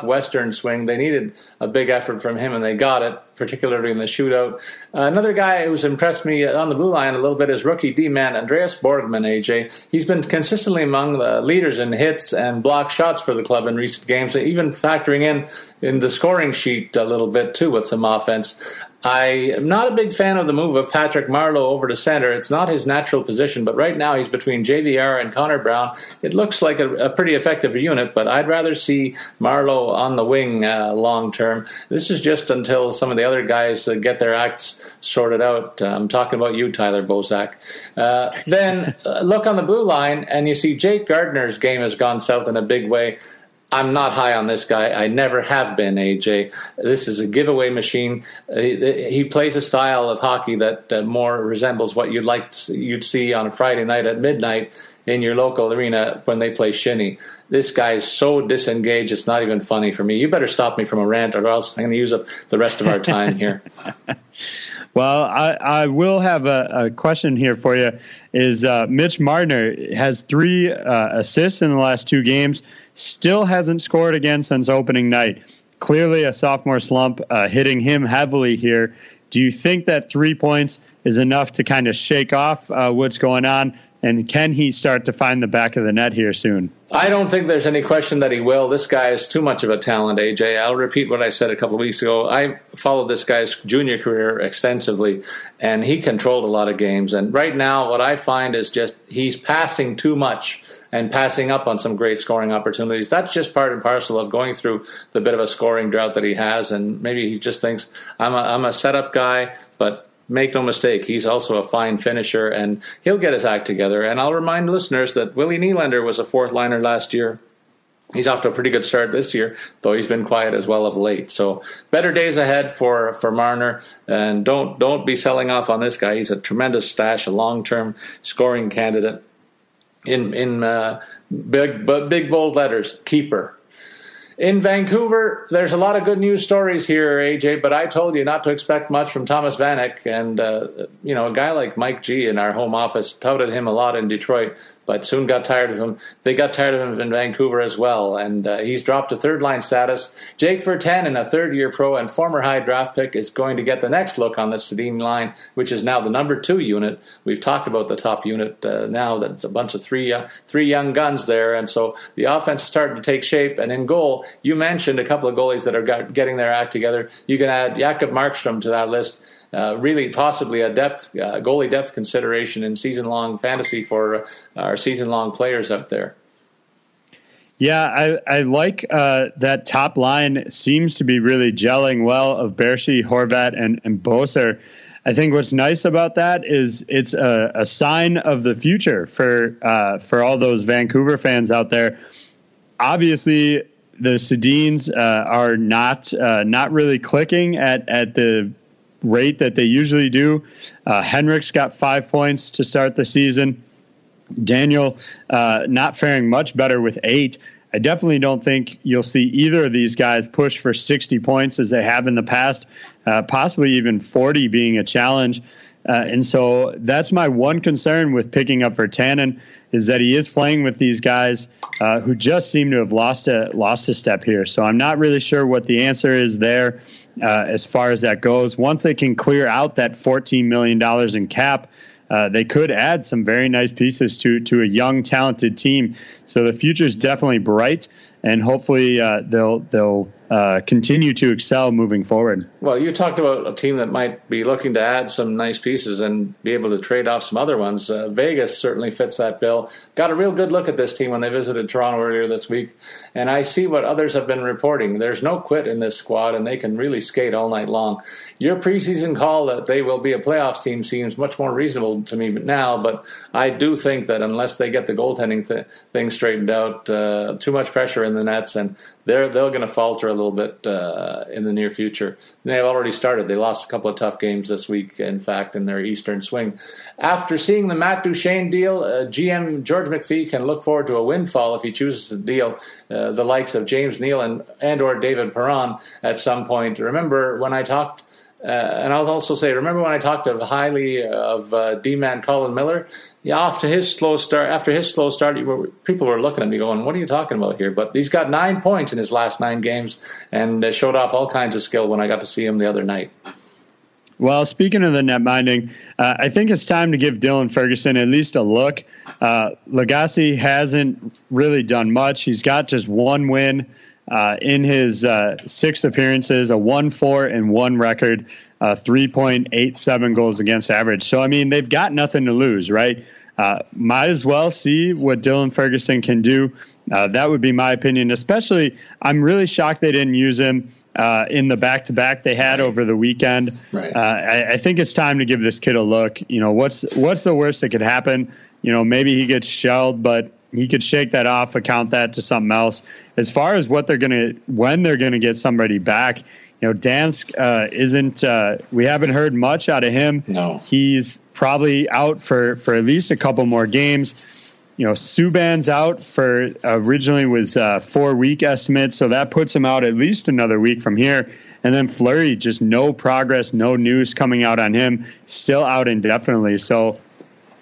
Western swing. They needed a big effort from him, and they got it, particularly in the shootout. Another guy who's impressed me on the blue line a little bit is rookie D-man Andreas Borgman, AJ. He's been consistently among the leaders in hits and block shots for the club in recent games, even factoring in the scoring sheet a little bit, too, with some offense. I am not a big fan of the move of Patrick Marleau over to center. It's not his natural position, but right now he's between JVR and Connor Brown. It looks like a pretty effective unit, but I'd rather see Marleau on the wing long term. This is just until some of the other guys get their acts sorted out. I'm talking about you, Tyler Bozak. Then look on the blue line, and you see Jake Gardner's game has gone south in a big way. I'm not high on this guy. I never have been, AJ. This is a giveaway machine. He plays a style of hockey that more resembles what you'd see on a Friday night at midnight in your local arena when they play shinny. This guy is so disengaged, it's not even funny for me. You better stop me from a rant or else I'm going to use up the rest of our time here. Well, I will have a question here for you. Mitch Marner has 3 assists in the last 2 games, still hasn't scored again since opening night. Clearly a sophomore slump hitting him heavily here. Do you think that 3 points is enough to kind of shake off what's going on? And can he start to find the back of the net here soon? I don't think there's any question that he will. This guy is too much of a talent, AJ. I'll repeat what I said a couple of weeks ago. I followed this guy's junior career extensively, and he controlled a lot of games. And right now what I find is just he's passing too much and passing up on some great scoring opportunities. That's just part and parcel of going through the bit of a scoring drought that he has, and maybe he just thinks, I'm a setup guy, but make no mistake, he's also a fine finisher, and he'll get his act together. And I'll remind listeners that Willie Nylander was a fourth-liner last year. He's off to a pretty good start this year, though he's been quiet as well of late. So better days ahead for Marner, and don't be selling off on this guy. He's a tremendous stash, a long-term scoring candidate in big bold letters, keeper. In Vancouver, there's a lot of good news stories here, AJ, but I told you not to expect much from Thomas Vanek. And, a guy like Mike G in our home office touted him a lot in Detroit. but soon got tired of him. They got tired of him in Vancouver as well, and he's dropped to third-line status. Jake Virtanen, a third-year pro and former high draft pick, is going to get the next look on the Sedin line, which is now the number 2 unit. We've talked about the top unit now. That's a bunch of three young guns there, and so the offense is starting to take shape. And in goal, you mentioned a couple of goalies that are getting their act together. You can add Jakob Markstrom to that list. Really possibly a goalie depth consideration in season-long fantasy for our season-long players out there. Yeah, I like that top line seems to be really gelling well of Bershi, Horvat, and Boeser. I think what's nice about that is it's a sign of the future for all those Vancouver fans out there. Obviously, the Sedins are not really clicking at the rate that they usually do. Henrik's got 5 points to start the season. Daniel not faring much better with 8. I definitely don't think you'll see either of these guys push for 60 points as they have in the past, possibly even 40 being a challenge. And so that's my one concern with picking up Virtanen, is that he is playing with these guys who just seem to have lost a step here. So I'm not really sure what the answer is there. As far as that goes, once they can clear out that $14 million in cap, they could add some very nice pieces to a young, talented team. So the future is definitely bright, and hopefully they'll continue to excel moving forward. Well, you talked about a team that might be looking to add some nice pieces and be able to trade off some other ones. Vegas certainly fits that bill. Got a real good look at this team when they visited Toronto earlier this week, and I see what others have been reporting. There's no quit in this squad, and they can really skate all night long. Your preseason call that they will be a playoffs team seems much more reasonable to me now, but I do think that unless they get the goaltending thing straightened out, too much pressure in the nets, and they're going to falter a little bit in the near future. They've already started. They lost a couple of tough games this week, in fact, in their Eastern swing. After seeing the Matt Duchene deal, GM George McPhee can look forward to a windfall if he chooses to deal the likes of James Neal and or David Perron at some point. Remember when I talked and I'll also say, remember when I talked highly of D-man Colin Miller? Yeah, after his slow start, people were looking at me going, what are you talking about here? But he's got 9 points in his last 9 games and showed off all kinds of skill when I got to see him the other night. Well, speaking of the netminding, I think it's time to give Dylan Ferguson at least a look. Lagasse hasn't really done much. He's got just one win in his 6 appearances, a 1-4-1 record, 3.87 goals against average. So, I mean, they've got nothing to lose, right? Might as well see what Dylan Ferguson can do. That would be my opinion. Especially, I'm really shocked they didn't use him in the back-to-back they had over the weekend. Right. I think it's time to give this kid a look. You know, what's the worst that could happen? You know, maybe he gets shelled, but he could shake that off, account that to something else. As far as when they're going to get somebody back, you know, Dansk we haven't heard much out of him. No. He's probably out for at least a couple more games. You know, Subban's out for originally was 4-week estimate. So that puts him out at least another week from here. And then Fleury, just no progress, no news coming out on him, still out indefinitely. So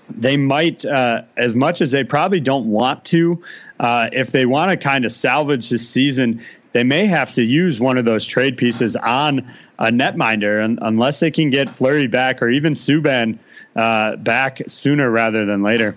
they might, as much as they probably don't want to, if they want to kind of salvage this season, they may have to use one of those trade pieces on a netminder, unless they can get Fleury back or even Subban back sooner rather than later.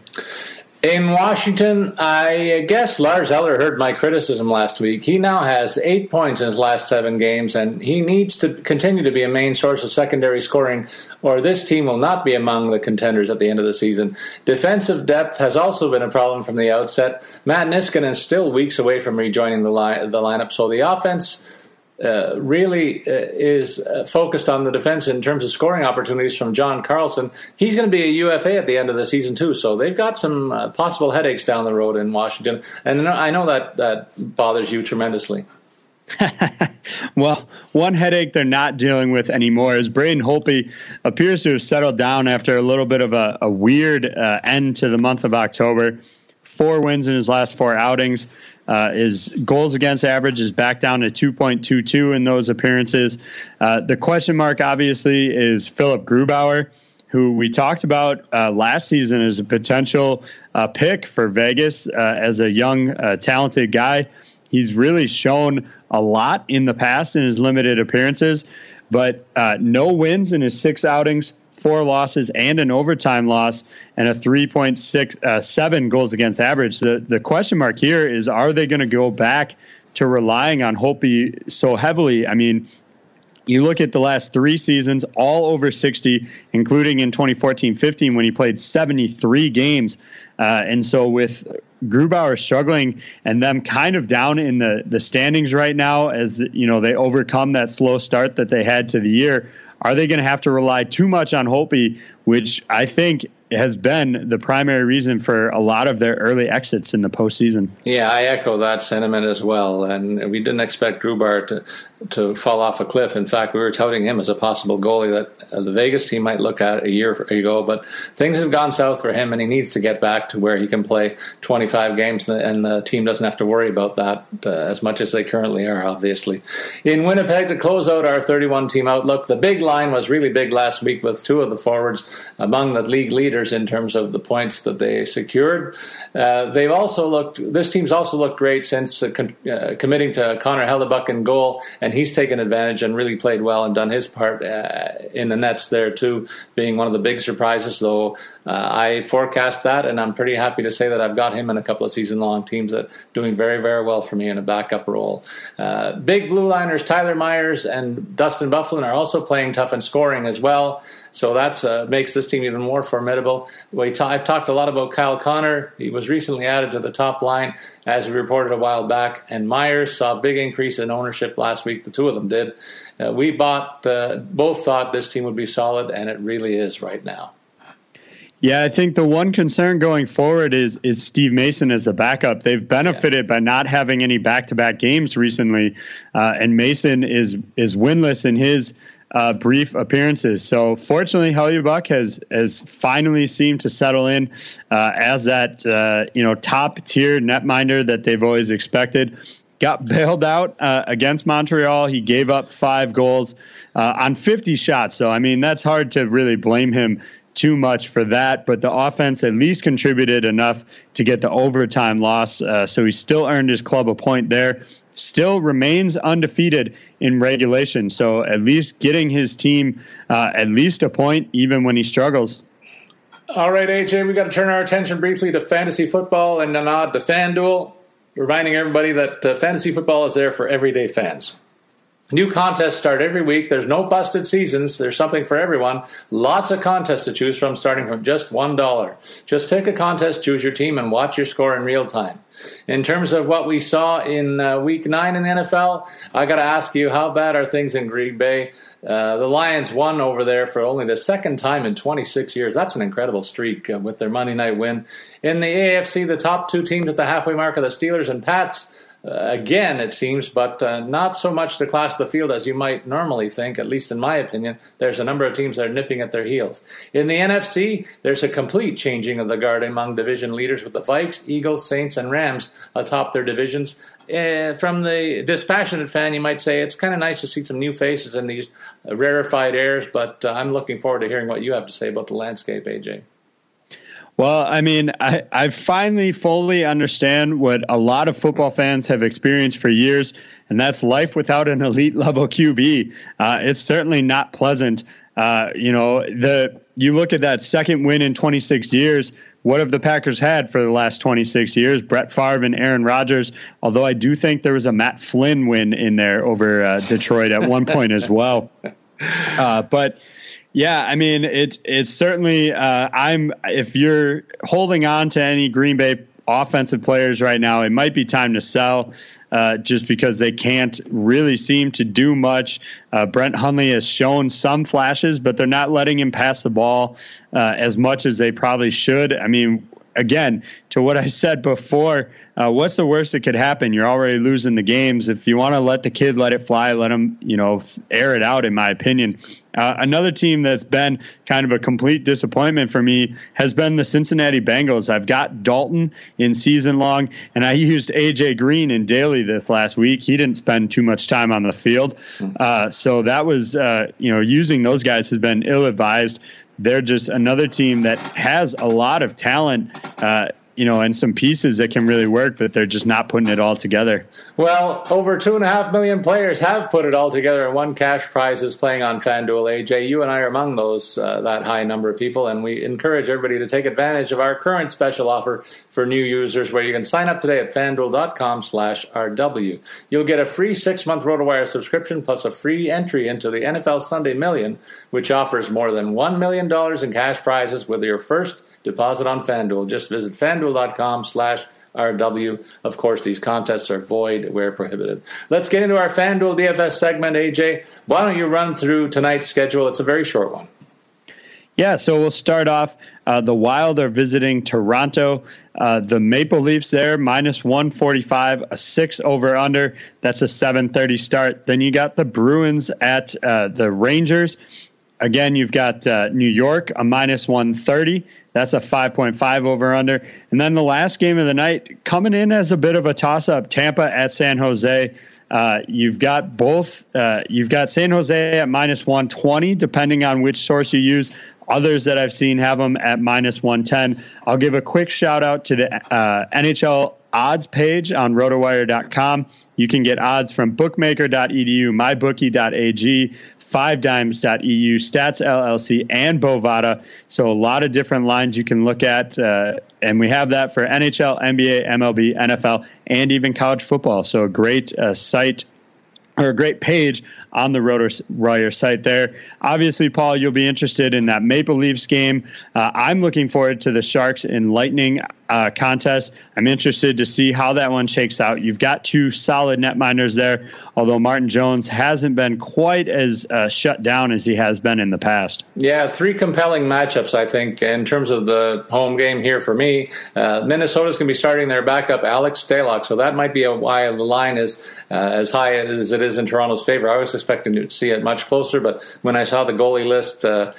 In Washington, I guess Lars Eller heard my criticism last week. He now has 8 points in his last 7 games, and he needs to continue to be a main source of secondary scoring, or this team will not be among the contenders at the end of the season. Defensive depth has also been a problem from the outset. Matt Niskanen is still weeks away from rejoining the lineup, so the offense really is focused on the defense in terms of scoring opportunities from John Carlson. He's going to be a UFA at the end of the season, too, so they've got some possible headaches down the road in Washington, and I know that bothers you tremendously. Well, one headache they're not dealing with anymore is Braden Holtby appears to have settled down after a little bit of a weird end to the month of October. 4 wins in his last 4 outings. His goals against average is back down to 2.22 in those appearances. The question mark, obviously, is Philip Grubauer, who we talked about last season as a potential pick for Vegas as a young, talented guy. He's really shown a lot in the past in his limited appearances, but no wins in his 6 outings, 4 losses and an overtime loss, and a 3.67 goals against average. The question mark here is, are they going to go back to relying on Hopi so heavily? I mean, you look at the last 3 seasons, all over 60, including in 2014-15 when he played 73 games. And so with Grubauer struggling and them kind of down in the standings right now, as you know, they overcome that slow start that they had to the year, are they going to have to rely too much on Holtby, which I think has been the primary reason for a lot of their early exits in the postseason? Yeah, I echo that sentiment as well. And we didn't expect Grubauer to fall off a cliff. In fact, we were touting him as a possible goalie that the Vegas team might look at a year ago. But things have gone south for him, and he needs to get back to where he can play 25 games, and the team doesn't have to worry about that as much as they currently are, obviously. In Winnipeg, to close out our 31-team outlook, the big line was really big last week with 2 of the forwards among the league leaders in terms of the points that they secured. This team's also looked great since committing to Connor Hellebuck in goal, and he's taken advantage and really played well and done his part in the nets there too, being one of the big surprises, though I forecast that, and I'm pretty happy to say that I've got him in a couple of season-long teams that are doing very, very well for me in a backup role. Big blue liners Tyler Myers and Dustin Byfuglien are also playing tough and scoring as well, so that makes this team even more formidable. I've talked a lot about Kyle Connor. He was recently added to the top line, as we reported a while back, and Myers saw a big increase in ownership last week. The two of them did. Both thought this team would be solid, and it really is right now. Yeah, I think the one concern going forward is Steve Mason as a backup. They've benefited by not having any back-to-back games recently, and Mason is winless in his brief appearances. So fortunately, Hellebuck has finally seemed to settle in as that top tier netminder that they've always expected. Got bailed out against Montreal. He gave up 5 goals on 50 shots. So I mean, that's hard to really blame him too much for that, but the offense at least contributed enough to get the overtime loss. So he still earned his club a point there. Still remains undefeated in regulation, so at least getting his team at least a point even when he struggles. All right, AJ, we've got to turn our attention briefly to fantasy football and a nod to FanDuel, reminding everybody that fantasy football is there for everyday fans. New contests start every week. There's no busted seasons. There's something for everyone. Lots of contests to choose from, starting from just $1. Just pick a contest, choose your team, and watch your score in real time. In terms of what we saw in Week 9 in the NFL, I got to ask you, how bad are things in Green Bay? The Lions won over there for only the second time in 26 years. That's an incredible streak with their Monday night win. In the AFC, the top 2 teams at the halfway mark are the Steelers and Pats. Again, it seems, but not so much the class of the field as you might normally think, at least in my opinion. There's a number of teams that are nipping at their heels. In the NFC, there's a complete changing of the guard among division leaders with the Vikes, Eagles, Saints, and Rams atop their divisions. From the dispassionate fan, you might say it's kind of nice to see some new faces in these rarefied airs, but I'm looking forward to hearing what you have to say about the landscape, AJ. Well, I mean, I finally fully understand what a lot of football fans have experienced for years, and that's life without an elite level QB. It's certainly not pleasant. You look at that second win in 26 years. What have the Packers had for the last 26 years? Brett Favre and Aaron Rodgers, although I do think there was a Matt Flynn win in there over Detroit at one point as well. But yeah, I mean, it's certainly if you're holding on to any Green Bay offensive players right now, it might be time to sell just because they can't really seem to do much. Brent Hundley has shown some flashes, but they're not letting him pass the ball as much as they probably should. I mean, again, to what I said before, what's the worst that could happen? You're already losing the games. If you want to let the kid let it fly, let him, air it out, in my opinion. Another team that's been kind of a complete disappointment for me has been the Cincinnati Bengals. I've got Dalton in season long, and I used AJ Green in daily this last week. He didn't spend too much time on the field. So that was, using those guys has been ill-advised. they're just another team that has a lot of talent, and some pieces that can really work, but they're just not putting it all together. Well, over 2.5 million players have put it all together, and one cash prize is playing on FanDuel. AJ, you and I are among those, that high number of people, and we encourage everybody to take advantage of our current special offer for new users, where you can sign up today at FanDuel.com/RW. You'll get a free 6-month RotorWire subscription, plus a free entry into the NFL Sunday Million, which offers more than $1 million in cash prizes with your first deposit on FanDuel. Just visit FanDuel.com/RW. Of course, these contests are void where prohibited. Let's get into our FanDuel DFS segment, AJ. Why don't you run through tonight's schedule? It's a very short one. Yeah, so we'll start off. The Wild are visiting Toronto. The Maple Leafs there, -145, a 6 over-under. That's a 7:30 start. Then you got the Bruins at the Rangers. Again, you've got New York, a -130. That's a 5.5 over-under. And then the last game of the night, coming in as a bit of a toss-up, Tampa at San Jose. You've got San Jose at -120, depending on which source you use. Others that I've seen have them at -110. I'll give a quick shout-out to the NHL odds page on rotowire.com. You can get odds from bookmaker.edu, mybookie.ag, fivedimes.eu, Stats LLC, and Bovada. So a lot of different lines you can look at, and we have that for NHL, NBA, MLB, NFL, and even college football. So a great site, or a great page on the RotorWire site there. Obviously, Paul, you'll be interested in that Maple Leafs game. I'm looking forward to the Sharks and Lightning contest. I'm interested to see how that one shakes out. You've got two solid netminders there, although Martin Jones hasn't been quite as shut down as he has been in the past. Yeah, three compelling matchups, I think, in terms of the home game here for me. Minnesota's going to be starting their backup, Alex Stalock, so that might be why the line is as high as it is in Toronto's favor. I was expecting to see it much closer, but when I saw the goalie list and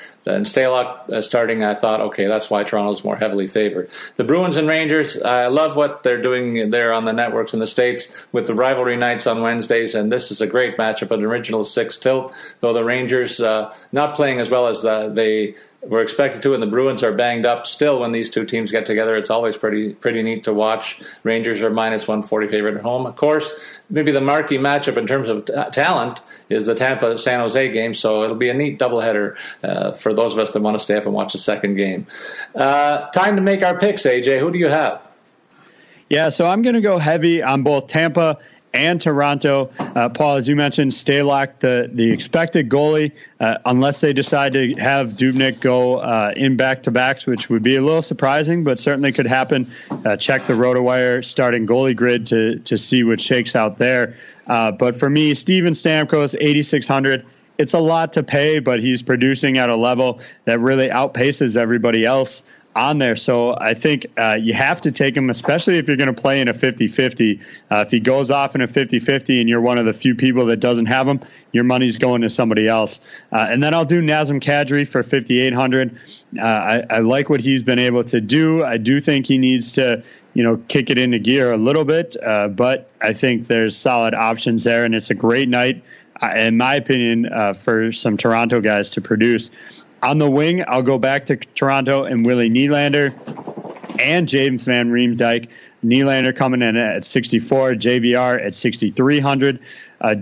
Stalock starting, I thought, okay, that's why Toronto's more heavily favored. The Bruins and Rangers, I love what they're doing there on the networks in the States with the rivalry nights on Wednesdays, and this is a great matchup, an original six tilt, though the Rangers not playing as well as they we're expected to, and the Bruins are banged up. Still, when these two teams get together, it's always pretty neat to watch. Rangers are -140 favorite at home. Of course, maybe the marquee matchup in terms of talent is the Tampa-San Jose game, so it'll be a neat doubleheader for those of us that want to stay up and watch the second game. Time to make our picks, AJ. Who do you have? Yeah, so I'm going to go heavy on both Tampa and Toronto. Paul, as you mentioned, Stalock, the expected goalie, unless they decide to have Dubnyk go in back-to-backs, which would be a little surprising, but certainly could happen. Check the RotoWire starting goalie grid to see what shakes out there. But for me, Steven Stamkos, 8,600. It's a lot to pay, but he's producing at a level that really outpaces everybody else on there. So I think you have to take him, especially if you're going to play in a 50-50. If he goes off in a 50-50 and you're one of the few people that doesn't have him, your money's going to somebody else. And then I'll do Nazem Kadri for 5,800. I like what he's been able to do. I do think he needs to, kick it into gear a little bit, but I think there's solid options there, and it's a great night, in my opinion, for some Toronto guys to produce. On the wing, I'll go back to Toronto and Willie Nylander and James Van Riemsdyk. Nylander coming in at 6,400, JVR at 6,300.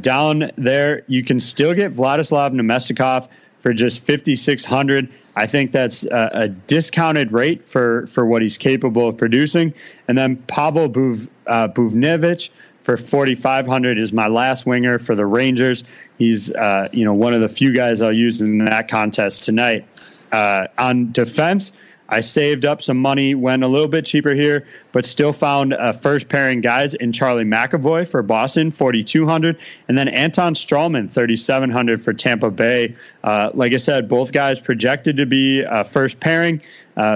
Down there, you can still get Vladislav Nemestikov for just 5,600. I think that's a discounted rate for what he's capable of producing. And then Pavel Bubnevich for 4,500 is my last winger for the Rangers. He's, one of the few guys I'll use in that contest tonight. On defense, I saved up some money, went a little bit cheaper here, but still found first pairing guys in Charlie McAvoy for Boston, 4,200, and then Anton Stralman, 3,700 for Tampa Bay. Like I said, both guys projected to be first pairing,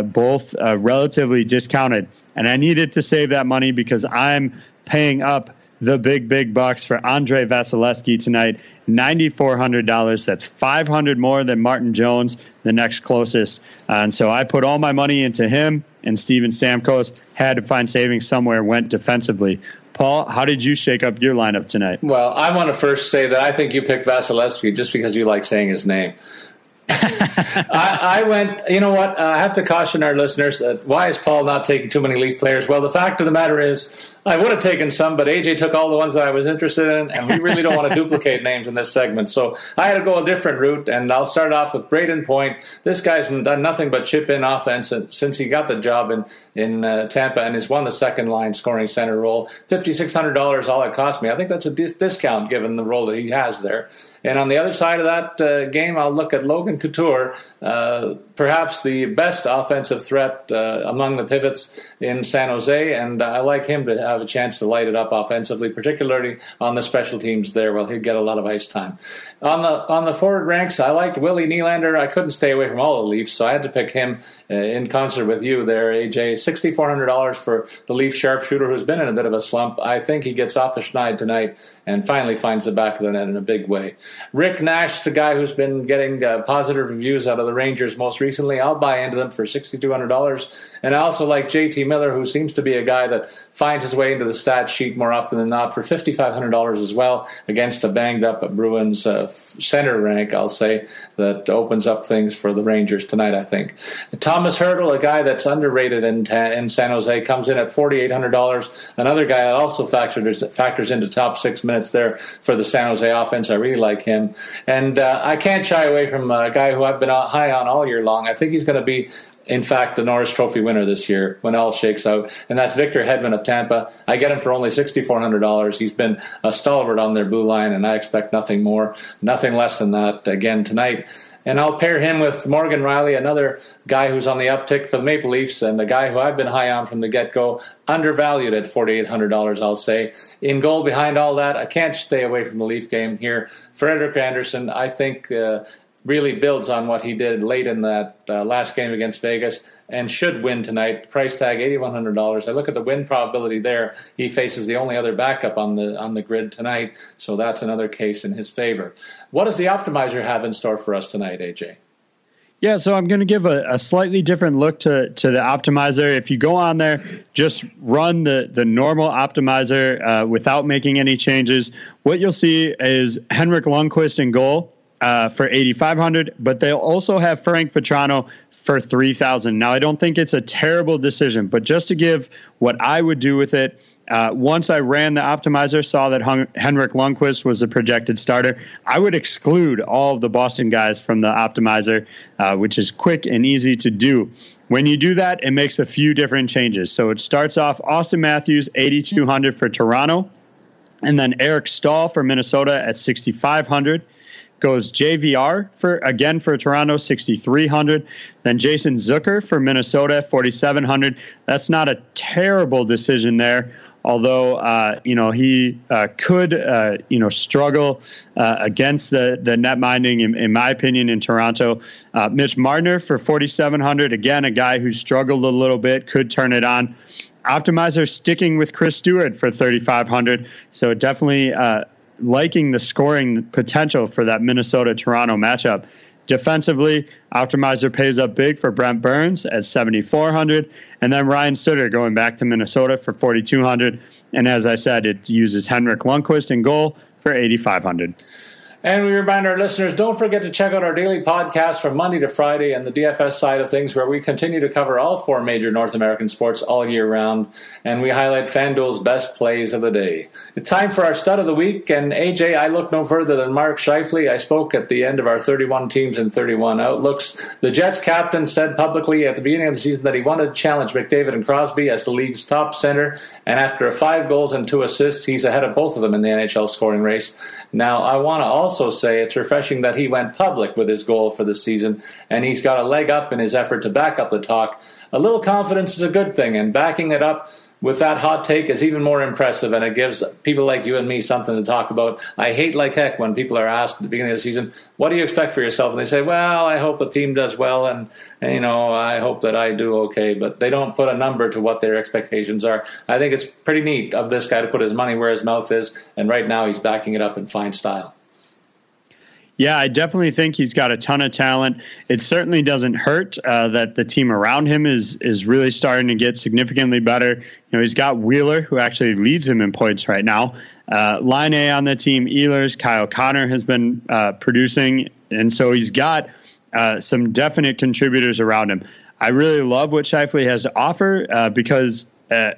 both relatively discounted. And I needed to save that money because I'm paying up the big bucks for Andre Vasilevsky tonight, $9,400. That's $500 more than Martin Jones, the next closest. And so I put all my money into him, and Steven Stamkos had to find savings somewhere, went defensively. Paul, how did you shake up your lineup tonight? Well, I want to first say that I think you picked Vasilevsky just because you like saying his name. I went, you know what, I have to caution our listeners, why is Paul not taking too many Leaf players? Well, the fact of the matter is, I would have taken some, but AJ took all the ones that I was interested in, and we really don't want to duplicate names in this segment. So I had to go a different route, and I'll start off with Braden Point. This guy's done nothing but chip-in offense since he got the job in Tampa and has won the second-line scoring center role. $5,600 all it cost me. I think that's a discount given the role that he has there. And on the other side of that game, I'll look at Logan Couture, perhaps the best offensive threat among the pivots in San Jose, and I like him to have a chance to light it up offensively, particularly on the special teams there. Well, he'd get a lot of ice time. On the forward ranks, I liked Willie Nylander. I couldn't stay away from all the Leafs, so I had to pick him in concert with you there, AJ. $6,400 for the Leaf sharpshooter who's been in a bit of a slump. I think he gets off the schneid tonight and finally finds the back of the net in a big way. Rick Nash, the guy who's been getting positive reviews out of the Rangers most recently. I'll buy into them for $6,200. And I also like JT Miller, who seems to be a guy that finds his way into the stat sheet more often than not, for $5,500 as well, against a banged-up Bruins center rank, I'll say, that opens up things for the Rangers tonight, I think. Thomas Hertel, a guy that's underrated in San Jose, comes in at $4,800. Another guy that also factors into top 6 minutes there for the San Jose offense. I really like him. And I can't shy away from a guy who I've been high on all year long. I think he's going to be, in fact, the Norris Trophy winner this year when all shakes out, and that's Victor Hedman of Tampa. I get him for only $6,400. He's been a stalwart on their blue line, and I expect nothing more, nothing less than that again tonight. And I'll pair him with Morgan Rielly, another guy who's on the uptick for the Maple Leafs and a guy who I've been high on from the get-go, undervalued at $4,800, I'll say. In goal behind all that, I can't stay away from the Leaf game here. Frederik Andersen, I think, really builds on what he did late in that last game against Vegas and should win tonight. Price tag $8,100. I look at the win probability there. He faces the only other backup on the grid tonight, so that's another case in his favor. What does the optimizer have in store for us tonight, AJ? Yeah, so I'm going to give a slightly different look to the optimizer. If you go on there, just run the normal optimizer without making any changes. What you'll see is Henrik Lundqvist in goal for $8,500, but they'll also have Frank Vetrano for $3,000. Now, I don't think it's a terrible decision, but just to give what I would do with it, once I ran the optimizer, saw that Henrik Lundqvist was the projected starter, I would exclude all of the Boston guys from the optimizer, which is quick and easy to do. When you do that, it makes a few different changes. So it starts off Austin Matthews, $8,200 for Toronto, and then Eric Staal for Minnesota at $6,500. Goes JVR for Toronto, $6,300. Then Jason Zucker for Minnesota, $4,700. That's not a terrible decision there, although he could struggle against the net minding, in my opinion, in Toronto. Mitch Marner for $4,700. Again, a guy who struggled a little bit, could turn it on. Optimizer sticking with Chris Stewart for $3,500. So definitely liking the scoring potential for that Minnesota-Toronto matchup. Defensively, optimizer pays up big for Brent Burns at $7,400, and then Ryan Sutter going back to Minnesota for $4,200. And as I said, it uses Henrik Lundqvist in goal for $8,500. And we remind our listeners, don't forget to check out our daily podcast from Monday to Friday and the DFS side of things, where we continue to cover all four major North American sports all year round, and we highlight FanDuel's best plays of the day. It's time for our stud of the week, and AJ, I look no further than Mark Scheifele. I spoke at the end of our 31 teams and 31 outlooks. The Jets captain said publicly at the beginning of the season that he wanted to challenge McDavid and Crosby as the league's top center, and after 5 goals and 2 assists, he's ahead of both of them in the NHL scoring race. Now, I want to also say it's refreshing that he went public with his goal for the season, and he's got a leg up in his effort to back up the talk. A little confidence is a good thing, and backing it up with that hot take is even more impressive, and it gives people like you and me something to talk about. I hate like heck when people are asked at the beginning of the season, what do you expect for yourself? And they say, well, I hope the team does well, and I hope that I do okay. But they don't put a number to what their expectations are. I think it's pretty neat of this guy to put his money where his mouth is, and right now he's backing it up in fine style. Yeah, I definitely think he's got a ton of talent. It certainly doesn't hurt that the team around him is really starting to get significantly better. He's got Wheeler, who actually leads him in points right now. Line A on the team, Ehlers, Kyle Connor has been producing, and so he's got some definite contributors around him. I really love what Scheifele has to offer because,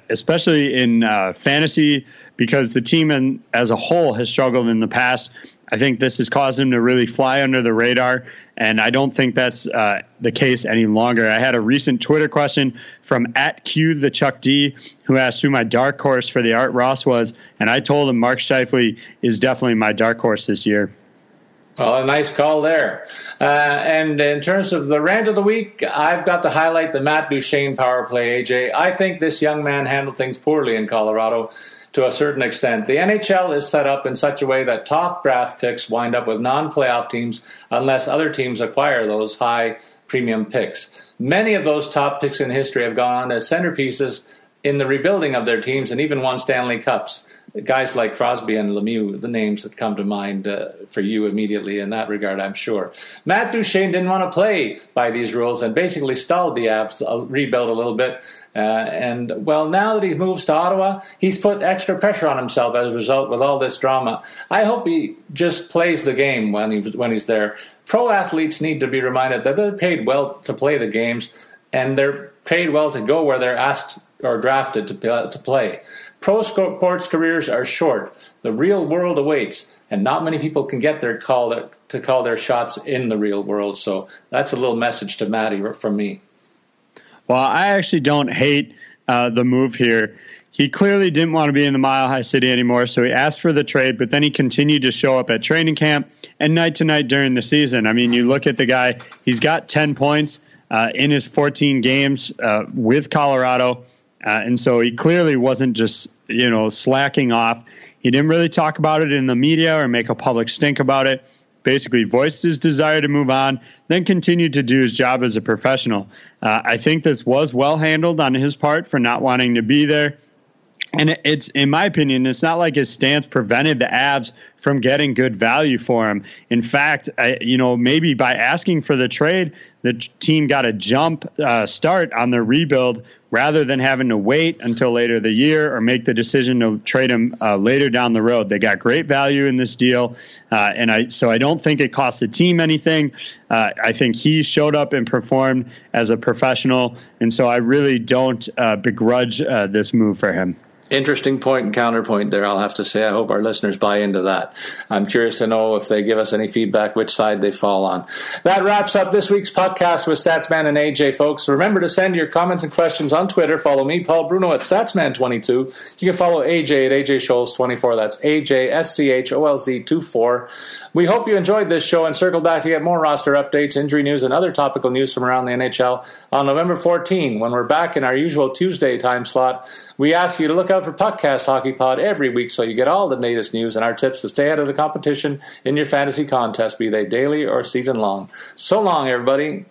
especially in fantasy, because the team as a whole has struggled in the past. I think this has caused him to really fly under the radar, and I don't think that's the case any longer. I had a recent Twitter question from @QTheChuckD, who asked who my dark horse for the Art Ross was, and I told him Mark Scheifele is definitely my dark horse this year. Well, a nice call there. And in terms of the rant of the week, I've got to highlight the Matt Duchene power play, AJ. I think this young man handled things poorly in Colorado to a certain extent. The NHL is set up in such a way that top draft picks wind up with non-playoff teams unless other teams acquire those high premium picks. Many of those top picks in history have gone on as centerpieces in the rebuilding of their teams and even won Stanley Cups. Guys like Crosby and Lemieux, the names that come to mind for you immediately in that regard, I'm sure. Matt Duchene didn't want to play by these rules and basically stalled the Avs rebuild a little bit. And, well, now that he moves to Ottawa, he's put extra pressure on himself as a result with all this drama. I hope he just plays the game when he's there. Pro athletes need to be reminded that they're paid well to play the games, and they're paid well to go where they're asked or drafted to play. Pro sports careers are short. The real world awaits, and not many people can get their call to call their shots in the real world. So that's a little message to Matty from me. Well, I actually don't hate the move here. He clearly didn't want to be in the Mile High City anymore, so he asked for the trade, but then he continued to show up at training camp and night to night during the season. I mean, you look at the guy, he's got 10 points in his 14 games with Colorado. And so he clearly wasn't just, slacking off. He didn't really talk about it in the media or make a public stink about it. Basically voiced his desire to move on, then continued to do his job as a professional. I think this was well handled on his part for not wanting to be there. And it's, in my opinion, it's not like his stance prevented the Avs from getting good value for him. In fact, maybe by asking for the trade, the team got a jump start on their rebuild rather than having to wait until later the year or make the decision to trade him later down the road. They got great value in this deal, and I don't think it cost the team anything. I think he showed up and performed as a professional, and so I really don't begrudge this move for him. Interesting point and counterpoint there, I'll have to say. I hope our listeners buy into that. I'm curious to know if they give us any feedback, which side they fall on. That wraps up this week's podcast with Statsman and AJ, folks. Remember to send your comments and questions on Twitter. Follow me, Paul Bruno, @Statsman22. You can follow AJ @AJScholes24. That's AJScholes24. We hope you enjoyed this show and circle back to get more roster updates, injury news, and other topical news from around the NHL on November 14, when we're back in our usual Tuesday time slot. We ask you to look out for PuckCast Hockey Pod every week so you get all the latest news and our tips to stay ahead of the competition in your fantasy contest, be they daily or season long. So long, everybody.